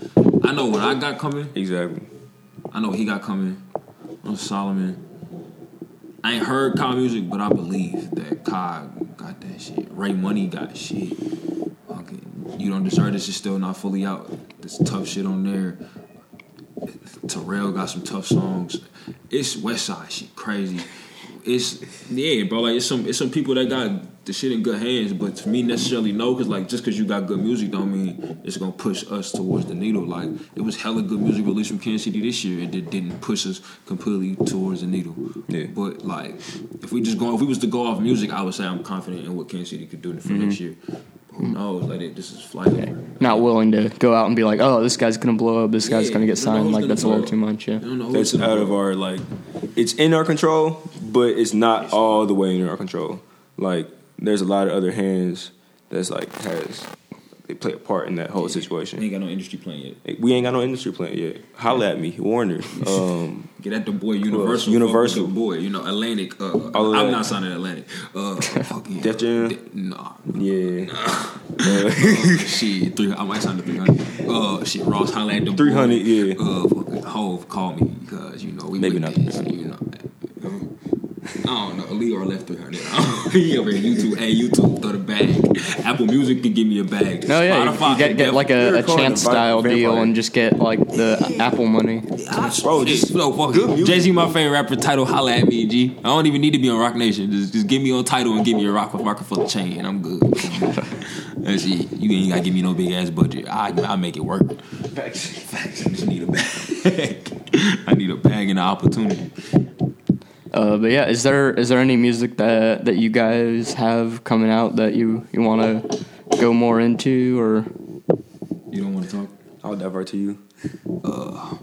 I know what I got coming. Exactly. I know what he got coming. I'm Solomon. I ain't heard Kai music, but I believe that Kai got that shit. Ray Money got shit. Okay. You Don't Deserve This is still not fully out. There's tough shit on there. Terrell got some tough songs. It's West Side shit crazy. It's yeah, bro. Like it's some it's some people that got the shit in good hands, but to me necessarily no, because like just because you got good music don't mean it's gonna push us towards the needle. Like it was hella good music released from Kansas City this year, and it didn't push us completely towards the needle. Yeah. But like if we just go, if we was to go off music, I would say I'm confident in what Kansas City could do for mm-hmm. next year. Who knows? Like it, this is flyover. Okay. Not willing to go out and be like, oh, this guy's gonna blow up. This yeah, guy's gonna get signed. Like that's a little too much. Yeah, that's out of our like. It's in our control, but it's not it's all the way in our control. Like there's a lot of other hands that's like has they play a part in that whole yeah, situation. We ain't got no industry plan yet. We ain't got no industry plan yet. Holla yeah. at me, Warner. Um, get at the boy Universal. Universal boy, you know Atlantic. Uh, I'm that. not signing Atlantic. Uh, fucking Def Jam. De- nah. Yeah. Nah. Uh, shit, three. I might sign the three hundred. Uh, shit, Ross Highland. Three hundred, yeah. Uh, Hove, call me because you know we maybe not this, you know. I don't know. Leor left three hundred. He over here YouTube. Hey, YouTube, throw the bag. Apple Music can give me a bag. No, yeah, Spotify, you get, get like a, a Chance style vampire. deal and just get like the yeah. Apple money. I, bro, just no fucking Jay Z, my favorite rapper. Title, holla at me, G. I don't even need to be on Rock Nation. Just, just give me on Title and give me a rock with Rockefeller chain, and I'm good. That's it. You ain't gotta give me no big ass budget. I I make it work. Facts, facts. I just need a bag. I need a bag and an opportunity. Uh, but yeah, is there is there any music that that you guys have coming out that you, you want to go more into, or you don't want to talk? I'll divert to you. Uh,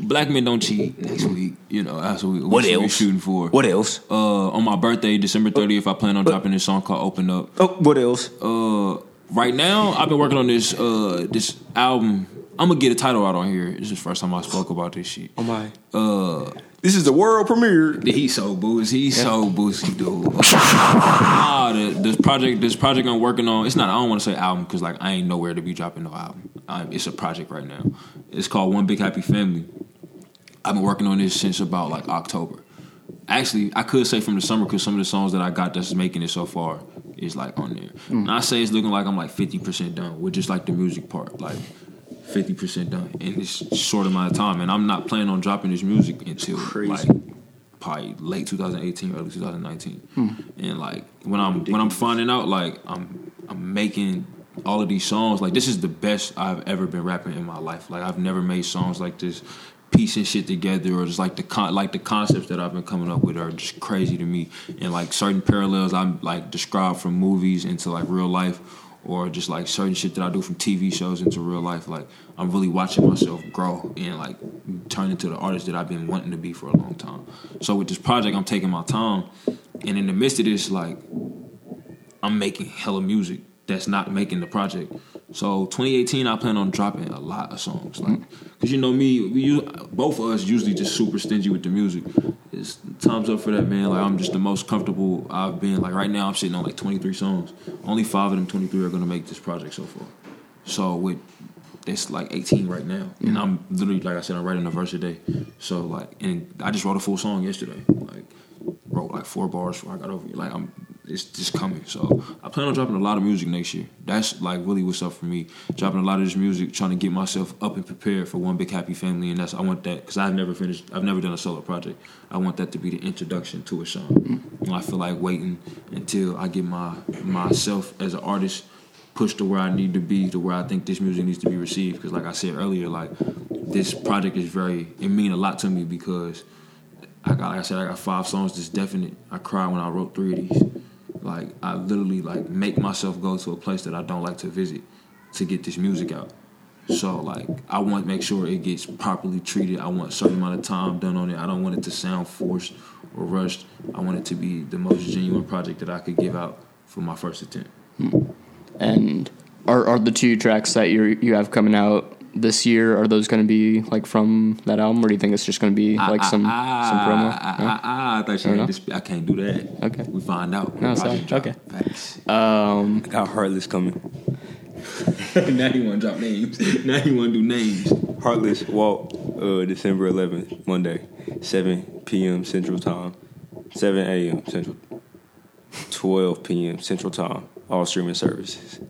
Black Men Don't Cheat next week. You know, that's what, we, what else? We're shooting for. What else? Uh, on my birthday, December thirtieth, I plan on dropping this song called Open Up. Oh, what else? Uh, right now, I've been working on this uh this album. I'm gonna get a title out on here. This is the first time I spoke about this shit. Oh my. Uh, this is the world premiere. He's so boozy. He's yeah. so boozy, dude. Nah, the, this project, this project I'm working on. It's not. I don't want to say album because like I ain't nowhere to be dropping no album. I'm, it's a project right now. It's called One Big Happy Family. I've been working on this since about like October. Actually, I could say from the summer because some of the songs that I got that's making it so far is like on there. Mm. And I say it's looking like I'm like fifty percent done with just like the music part, like. fifty percent done in this short amount of time, and I'm not planning on dropping this music until Crazy. like probably late twenty eighteen, early twenty nineteen. Hmm. And like when I'm when I'm finding out, like I'm I'm making all of these songs. Like this is the best I've ever been rapping in my life. Like I've never made songs like this, piecing shit together, or just like the con- like the concepts that I've been coming up with are just crazy to me. And like certain parallels I'm like described from movies into like real life. Or just like certain shit that I do from T V shows into real life. Like I'm really watching myself grow and like turn into the artist that I've been wanting to be for a long time. So with this project, I'm taking my time, and in the midst of this, like I'm making hella music that's not making the project. So twenty eighteen, I plan on dropping a lot of songs, like, cause you know me, we use, both of us usually just super stingy with the music. It's time's up for that, man. Like, I'm just the most comfortable I've been. Like, right now, I'm sitting on like twenty-three songs. Only five of them twenty-three are gonna make this project so far. So with it's like eighteen right now, and I'm literally, like I said, I'm writing a verse a day. So like, and I just wrote a full song yesterday. Like, wrote like four bars before I got over here. Like, I'm. It's just coming. So I plan on dropping a lot of music next year. That's like really what's up for me. Dropping a lot of this music, trying to get myself up and prepared for One Big Happy Family. And that's, I want that, because I've never finished, I've never done a solo project. I want that to be the introduction to a song. And I feel like waiting until I get my myself as an artist pushed to where I need to be, to where I think this music needs to be received. Because like I said earlier, like, this project is very, it mean a lot to me, because I got, like I said, I got five songs that's definite. I cried when I wrote three of these. Like, I literally, like, make myself go to a place that I don't like to visit to get this music out. So, like, I want to make sure it gets properly treated. I want a certain amount of time done on it. I don't want it to sound forced or rushed. I want it to be the most genuine project that I could give out for my first attempt. And are are the two tracks that you you have coming out this year, are those going to be, like, from that album, or do you think it's just going to be, like, I, some, I, some promo? I, I, no? I, I, I thought she had this. I can't do that. Okay. We find out. No, sorry. Okay. Um, I got Heartless coming. Now you want to drop names. Now you want to do names. Heartless, Walt, uh, December eleventh, Monday, seven p.m. Central Time, seven a.m. Central, twelve p.m. Central Time, all streaming services.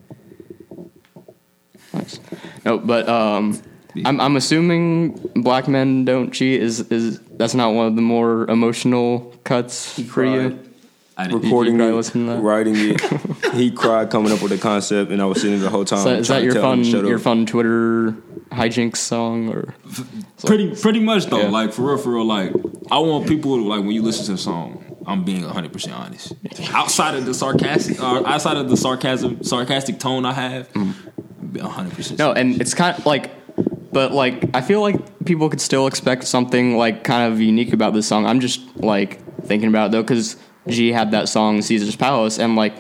Nice. No, but um, I'm I'm assuming Black Men Don't Cheat is, is that's not one of the more emotional cuts he for cried. you. I didn't recording it, that. writing it. He cried coming up with the concept, and I was sitting the whole time. So, is that your fun your up. fun Twitter hijinks song, or pretty like, pretty much though? Yeah. Like, for real, for real. Like, I want people to, like, when you listen to a song, I'm being one hundred percent honest. Outside of the sarcastic, uh, outside of the sarcasm, sarcastic tone I have. Mm. one hundred percent. No, and it's kind of like, but like, I feel like people could still expect something like kind of unique about this song. I'm just like thinking about it though, because G had that song Caesar's Palace, and like,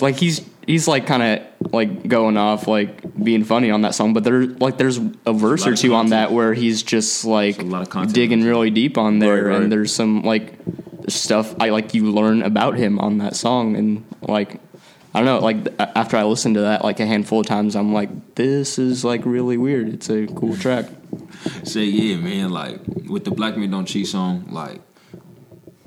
like he's he's like kind of like going off like being funny on that song, but there like there's a verse or two on that where he's just like digging really deep on there, right, right. And there's some like stuff I like you learn about him on that song, and like. I don't know, like, after I listened to that, like, a handful of times, I'm like, this is, like, really weird. It's a cool track. So, yeah, man, like, with the Black Men Don't Cheat song, like,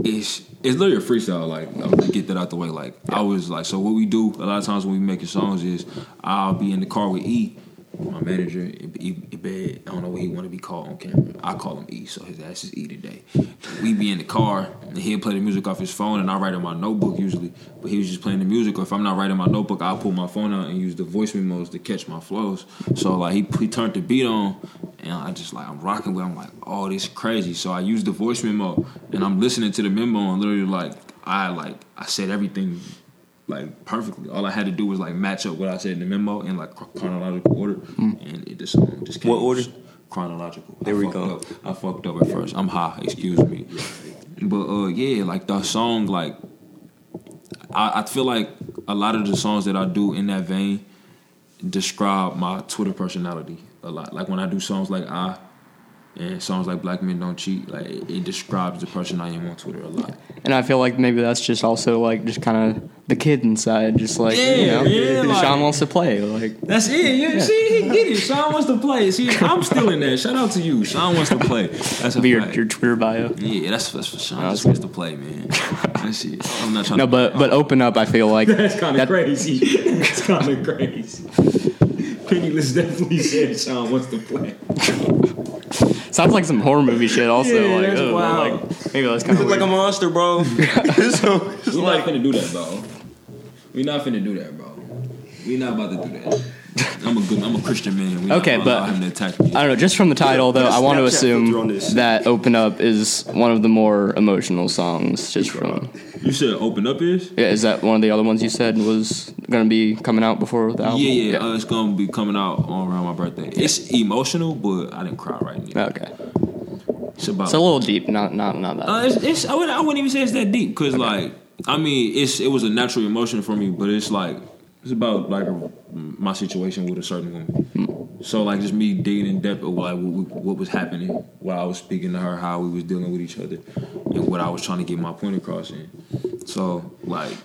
it's it's literally a freestyle. Like, I'm gonna get that out the way. Like, I was, like, so what we do a lot of times when we making songs is I'll be in the car with E, my manager, E, I don't know what he want to be called on camera. I call him E, so his ass is E today. We be in the car, and he'll play the music off his phone, and I write in my notebook usually, but he was just playing the music, or if I'm not writing my notebook, I'll pull my phone out and use the voice memos to catch my flows. So, like, he, he turned the beat on, and I just, like, I'm rocking with him. I'm like, oh, this is crazy. So I use the voice memo, and I'm listening to the memo, and literally, like, I, like, I said everything like perfectly. All I had to do was like match up what I said in the memo in like chronological order, mm. and it, the song just came. What order? Chronological. There I we go. Up. I fucked up at first. I'm high. Excuse me. But uh, yeah, like the song, like I, I feel like a lot of the songs that I do in that vein describe my Twitter personality a lot. Like when I do songs like I. And songs like Black Men Don't Cheat, like it describes the person I am on Twitter a lot. And I feel like maybe that's just also like just kind of the kid inside, just like yeah, you know, yeah, like, Sean wants to play. Like that's it. Yeah, yeah. See, he get it. Sean wants to play. See, I'm still in there. Shout out to you. Sean wants to play. That's be your, your Twitter bio. Yeah, that's that's for Sean. Just wants to play, man. That's it. I'm not trying. No, to but play. but Open Up. I feel like that's kind of crazy. That's kind of crazy. Penniless definitely said Sean wants to play. Sounds like some horror movie shit also. Yeah, like, that's ugh, wild. Like, maybe that's kind of like a monster, bro. so, We're like, not finna do that, bro. We're not finna do that, bro. We're not about to do that. I'm a good, I'm a Christian man. We're okay, not but him to attack me. I don't know. Just from the title, though, I want to assume that Open Up is one of the more emotional songs. Just from you said Open Up is? Yeah, is that one of the other ones you said was going to be coming out before the album? Yeah, yeah, yeah. Uh, it's going to be coming out around my birthday. It's emotional, but I didn't cry right now. Okay. It's about. It's a little deep. Not, not, not that. Uh, it's, it's, I, wouldn't, I wouldn't even say it's that deep because, okay. like, I mean, it's it was a natural emotion for me, but it's like it's about like a, my situation with a certain woman. Mm. So like just me digging in depth of like what, what was happening while I was speaking to her, how we was dealing with each other, and what I was trying to get my point across in. So like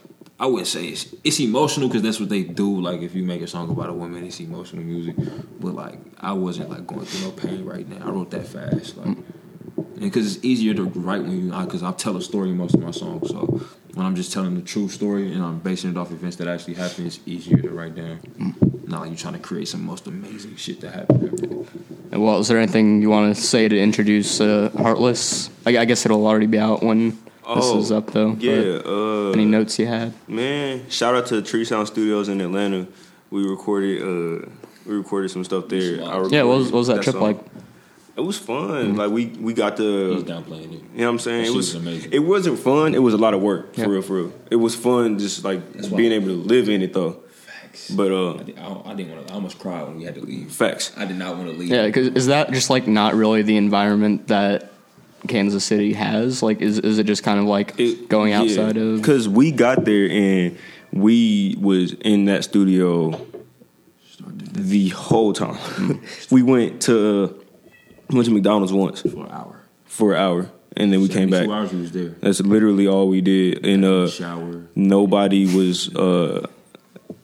I wouldn't say it's it's emotional because that's what they do. Like if you make a song about a woman, it's emotional music. But like I wasn't like going through no pain right now. I wrote that fast, like, and because it's easier to write when you because I tell a story in most of my songs. So when I'm just telling the true story and I'm basing it off events that actually happened, it's easier to write down. Mm. Not like you're trying to create some most amazing shit that happened. And well, is there anything you want to say to introduce uh, Heartless? I, I guess it'll already be out when. Oh, this is up though. Yeah. Uh, any notes you had? Man, shout out to Tree Sound Studios in Atlanta. We recorded, uh, we recorded some stuff there. I yeah, what was, what was that, that trip song. like? It was fun. Mm-hmm. Like we, we got the. He's downplaying it. You know what I'm saying? It was, was amazing. It wasn't fun. It was a lot of work. Yeah. For real, for real. It was fun, just like That's being able to live in it though. But uh, I, did, I, I didn't want to. I almost cried when we had to leave. Facts. I did not want to leave. Yeah, because is that just like not really the environment that Kansas City has? Like, is is it just kind of like it, going outside yeah. of? Because we got there and we was in that studio the whole time. we went to went to McDonald's once for an hour. For an hour. And then we came back. Hours we was there. That's literally all we did. And uh, shower. Nobody was uh,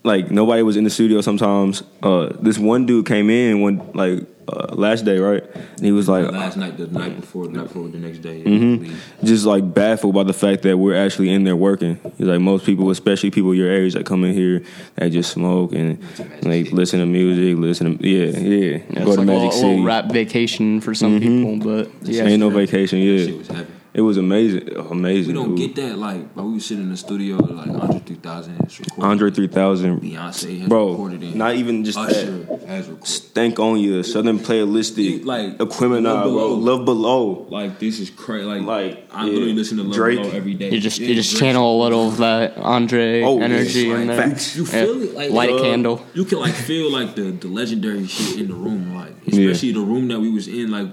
like nobody was in the studio. Sometimes uh, this one dude came in one like. Uh, last day, right? And he was like, last night, the night before, the night before, the next day. Mm-hmm. Just like baffled by the fact that we're actually in there working. He's like, most people, especially people your age that come in here, they just smoke and they listen to music, listen to, yeah, yeah. yeah Go to like Magic City. A little rap vacation for some mm-hmm. people, but yeah. Ain't no vacation, yeah. Shit was heavy. It was amazing, amazing. We don't dude. get that. Like, bro, we was sitting in the studio with like Andre three thousand has recorded. Andre three thousand. Beyonce has bro, recorded it. Not even just Usher that. Has recorded. Stank on you. Southern Playalistic. Like Equimini. Love Below. Love Below. Like this is crazy. Like, like I yeah. literally listen to Love Drake. Below every day. You just yeah, you just Drake. channel a little of that Andre oh, energy yes, like, in there. Facts. You feel yeah. it like light uh, a candle. You can like feel like the, the legendary shit in the room. Like especially yeah. the room that we was in. Like.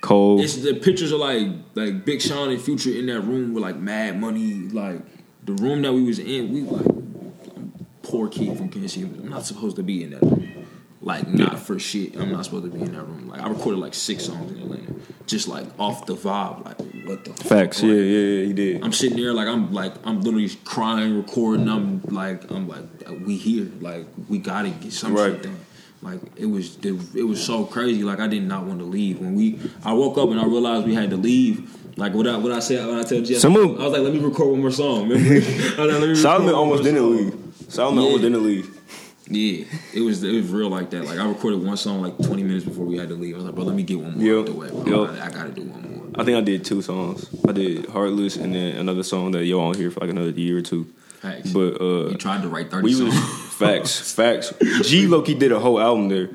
Cold. It's, the pictures are like like Big Sean and Future in that room with like Mad Money. Like the room that we was in, we like I'm poor kid from Kansas City. I'm not supposed to be in that room. Like not yeah. for shit. I'm not supposed to be in that room. Like I recorded like six songs in Atlanta, just like off the vibe. Like what the facts? Fuck? Like, yeah, yeah, yeah. He did. I'm sitting there like I'm like I'm literally crying, recording. I'm like I'm like we here. Like we gotta get some right. shit done. Like it was, it was so crazy. Like I did not want to leave. When we, I woke up and I realized we had to leave. Like what I, what I said when I told Jeff, I was like, let me record one more song. Like, Solomon almost didn't leave. Solomon yeah. almost didn't leave. Yeah, it was, it was real like that. Like I recorded one song like twenty minutes before we had to leave. I was like, bro, let me get one more yep. out the way. Bro. Yep. I, I gotta do one more. I think I did two songs. I did Heartless and then another song that y'all on here for like another year or two. Facts. But uh, he tried to write thirty we songs. Was, facts, facts. G Loki did a whole album there.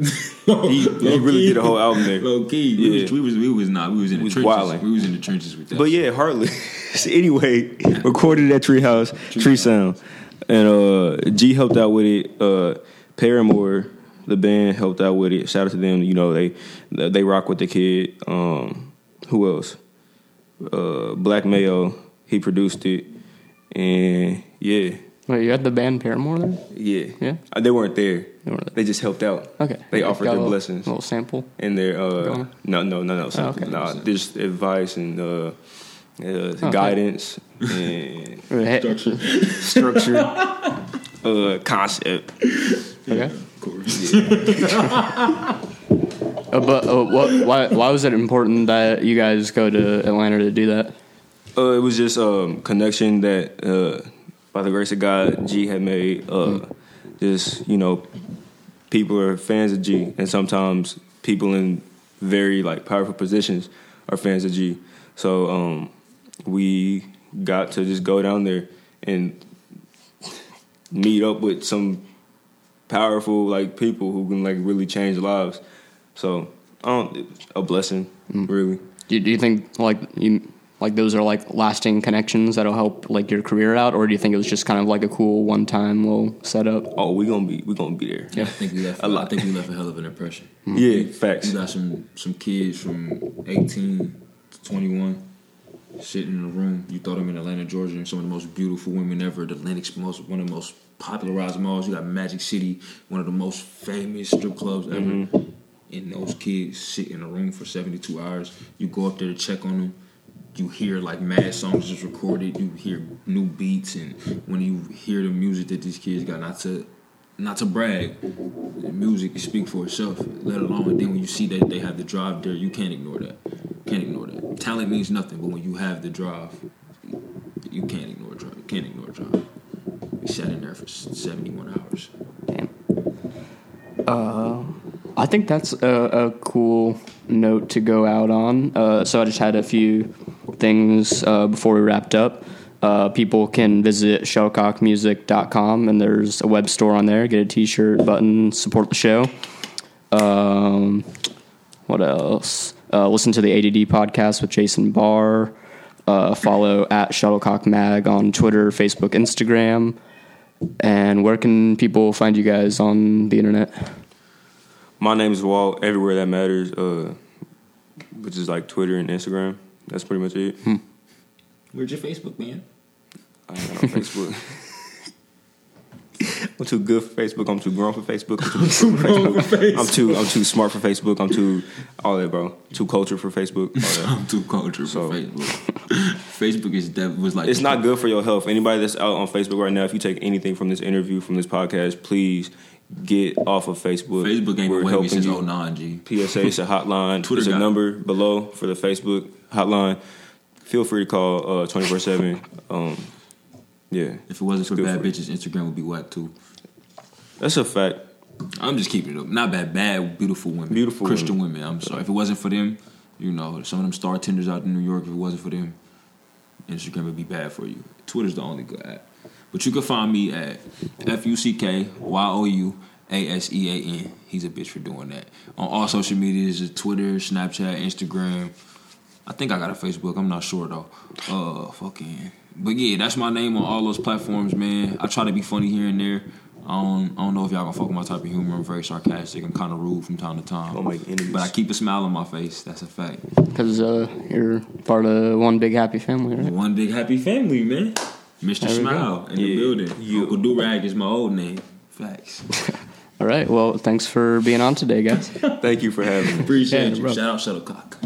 He, he really did a whole album there. Low key, yeah. we, was, we was we was not. We was in the was trenches. Wilding. We was in the trenches with that. But yeah, Heartless. Anyway, recorded at Treehouse, Tree, Tree Sound, and uh, G helped out with it. Uh, Paramore, the band, helped out with it. Shout out to them. You know they they rock with the kid. Um, who else? Uh, Black Mayo. He produced it. And yeah. Wait, you had the band Paramore there? Yeah. Yeah? Uh, they weren't there. They weren't there. They just helped out. Okay. They offered their little, blessings. A little sample? And their, uh, no, no, no, no, sample. Oh, okay. Nah, just advice and, uh, uh okay. guidance and structure. Structure. uh, concept. Okay. Yeah, of course. Yeah. uh, but uh, what, why, why was it important that you guys go to Atlanta to do that? Uh, it was just a um, connection that, uh, by the grace of God, G had made. Uh, mm. Just, you know, people are fans of G, and sometimes people in very, like, powerful positions are fans of G. So um, we got to just go down there and meet up with some powerful, like, people who can, like, really change lives. So, I don't, it's a blessing, mm. really. Do, do you think, like, you... Like those are like lasting connections that'll help like your career out, or do you think it was just kind of like a cool one time little setup? Oh, we gonna be we gonna be there. Yeah, I think we left a lot. I think we left a hell of an impression. Mm-hmm. Yeah, facts. We got some some kids from eighteen to twenty-one shit in the room. You throw them in Atlanta, Georgia, and some of the most beautiful women ever. The Atlantic's most, one of the most popularized malls. You got Magic City, one of the most famous strip clubs ever. Mm-hmm. And those kids sit in a room for seventy-two hours. You go up there to check on them. You hear like mad songs just recorded. You hear new beats, and when you hear the music that these kids got, not to, not to brag, the music speak for itself. Let alone, and then when you see that they have the drive there, you can't ignore that. Can't ignore that. Talent means nothing, but when you have the drive, you can't ignore drive. Can't ignore drive. We sat in there for seventy-one hours. Damn. Uh, I think that's a, a cool note to go out on. Uh, so I just had a few things uh, before we wrapped up. Uh, people can visit shuttlecock music dot com, and there's a web store on there. Get a t-shirt, button, support the show. Um, what else? Uh, listen to the A D D podcast with Jason Barr. Uh, follow at Shuttlecock Mag on Twitter, Facebook, Instagram. And where can people find you guys on the internet? My name is Walt, everywhere that matters, uh, which is like Twitter and Instagram. That's pretty much it. Hmm. Where's your Facebook, man? I'm not on Facebook. I'm too good for Facebook. I'm too grown for Facebook. I'm too, too grown for Facebook. For Facebook. I'm too I'm too smart for Facebook. I'm too all that, bro. Too cultured for Facebook. All that. I'm too cultured so, for Facebook. Facebook is dev- was like it's not good for your health. Anybody that's out on Facebook right now, if you take anything from this interview, from this podcast, please get off of Facebook. Facebook ain't been helping since oh nine, G. P S A, it's a hotline. Twitter There's a number it. below for the Facebook hotline. Feel free to call uh, twenty-four seven. Um, yeah. If it wasn't for bad free. bitches, Instagram would be whack too. That's a fact. I'm just keeping it up. Not bad, bad, beautiful women. Beautiful Christian women. women. I'm sorry. If it wasn't for them, you know, some of them star tenders out in New York, if it wasn't for them, Instagram would be bad for you. Twitter's the only good app. But you can find me at F U C K Y O U A S E A N. He's a bitch for doing that. On all social medias, Twitter, Snapchat, Instagram. I think I got a Facebook. I'm not sure, though. Uh, fucking. But, yeah, that's my name on all those platforms, man. I try to be funny here and there. I don't, I don't know if y'all gonna fuck with my type of humor. I'm very sarcastic. I'm kind of rude from time to time. Don't make enemies. But I keep a smile on my face. That's a fact. Because uh, you're part of One Big Happy Family, right? One Big Happy Family, man. Mister Smile in yeah. the building. You. Uncle Durag is my old name. Facts. All right. Well, thanks for being on today, guys. Thank you for having me. Appreciate yeah, you. Bro. Shout out Shuttlecock.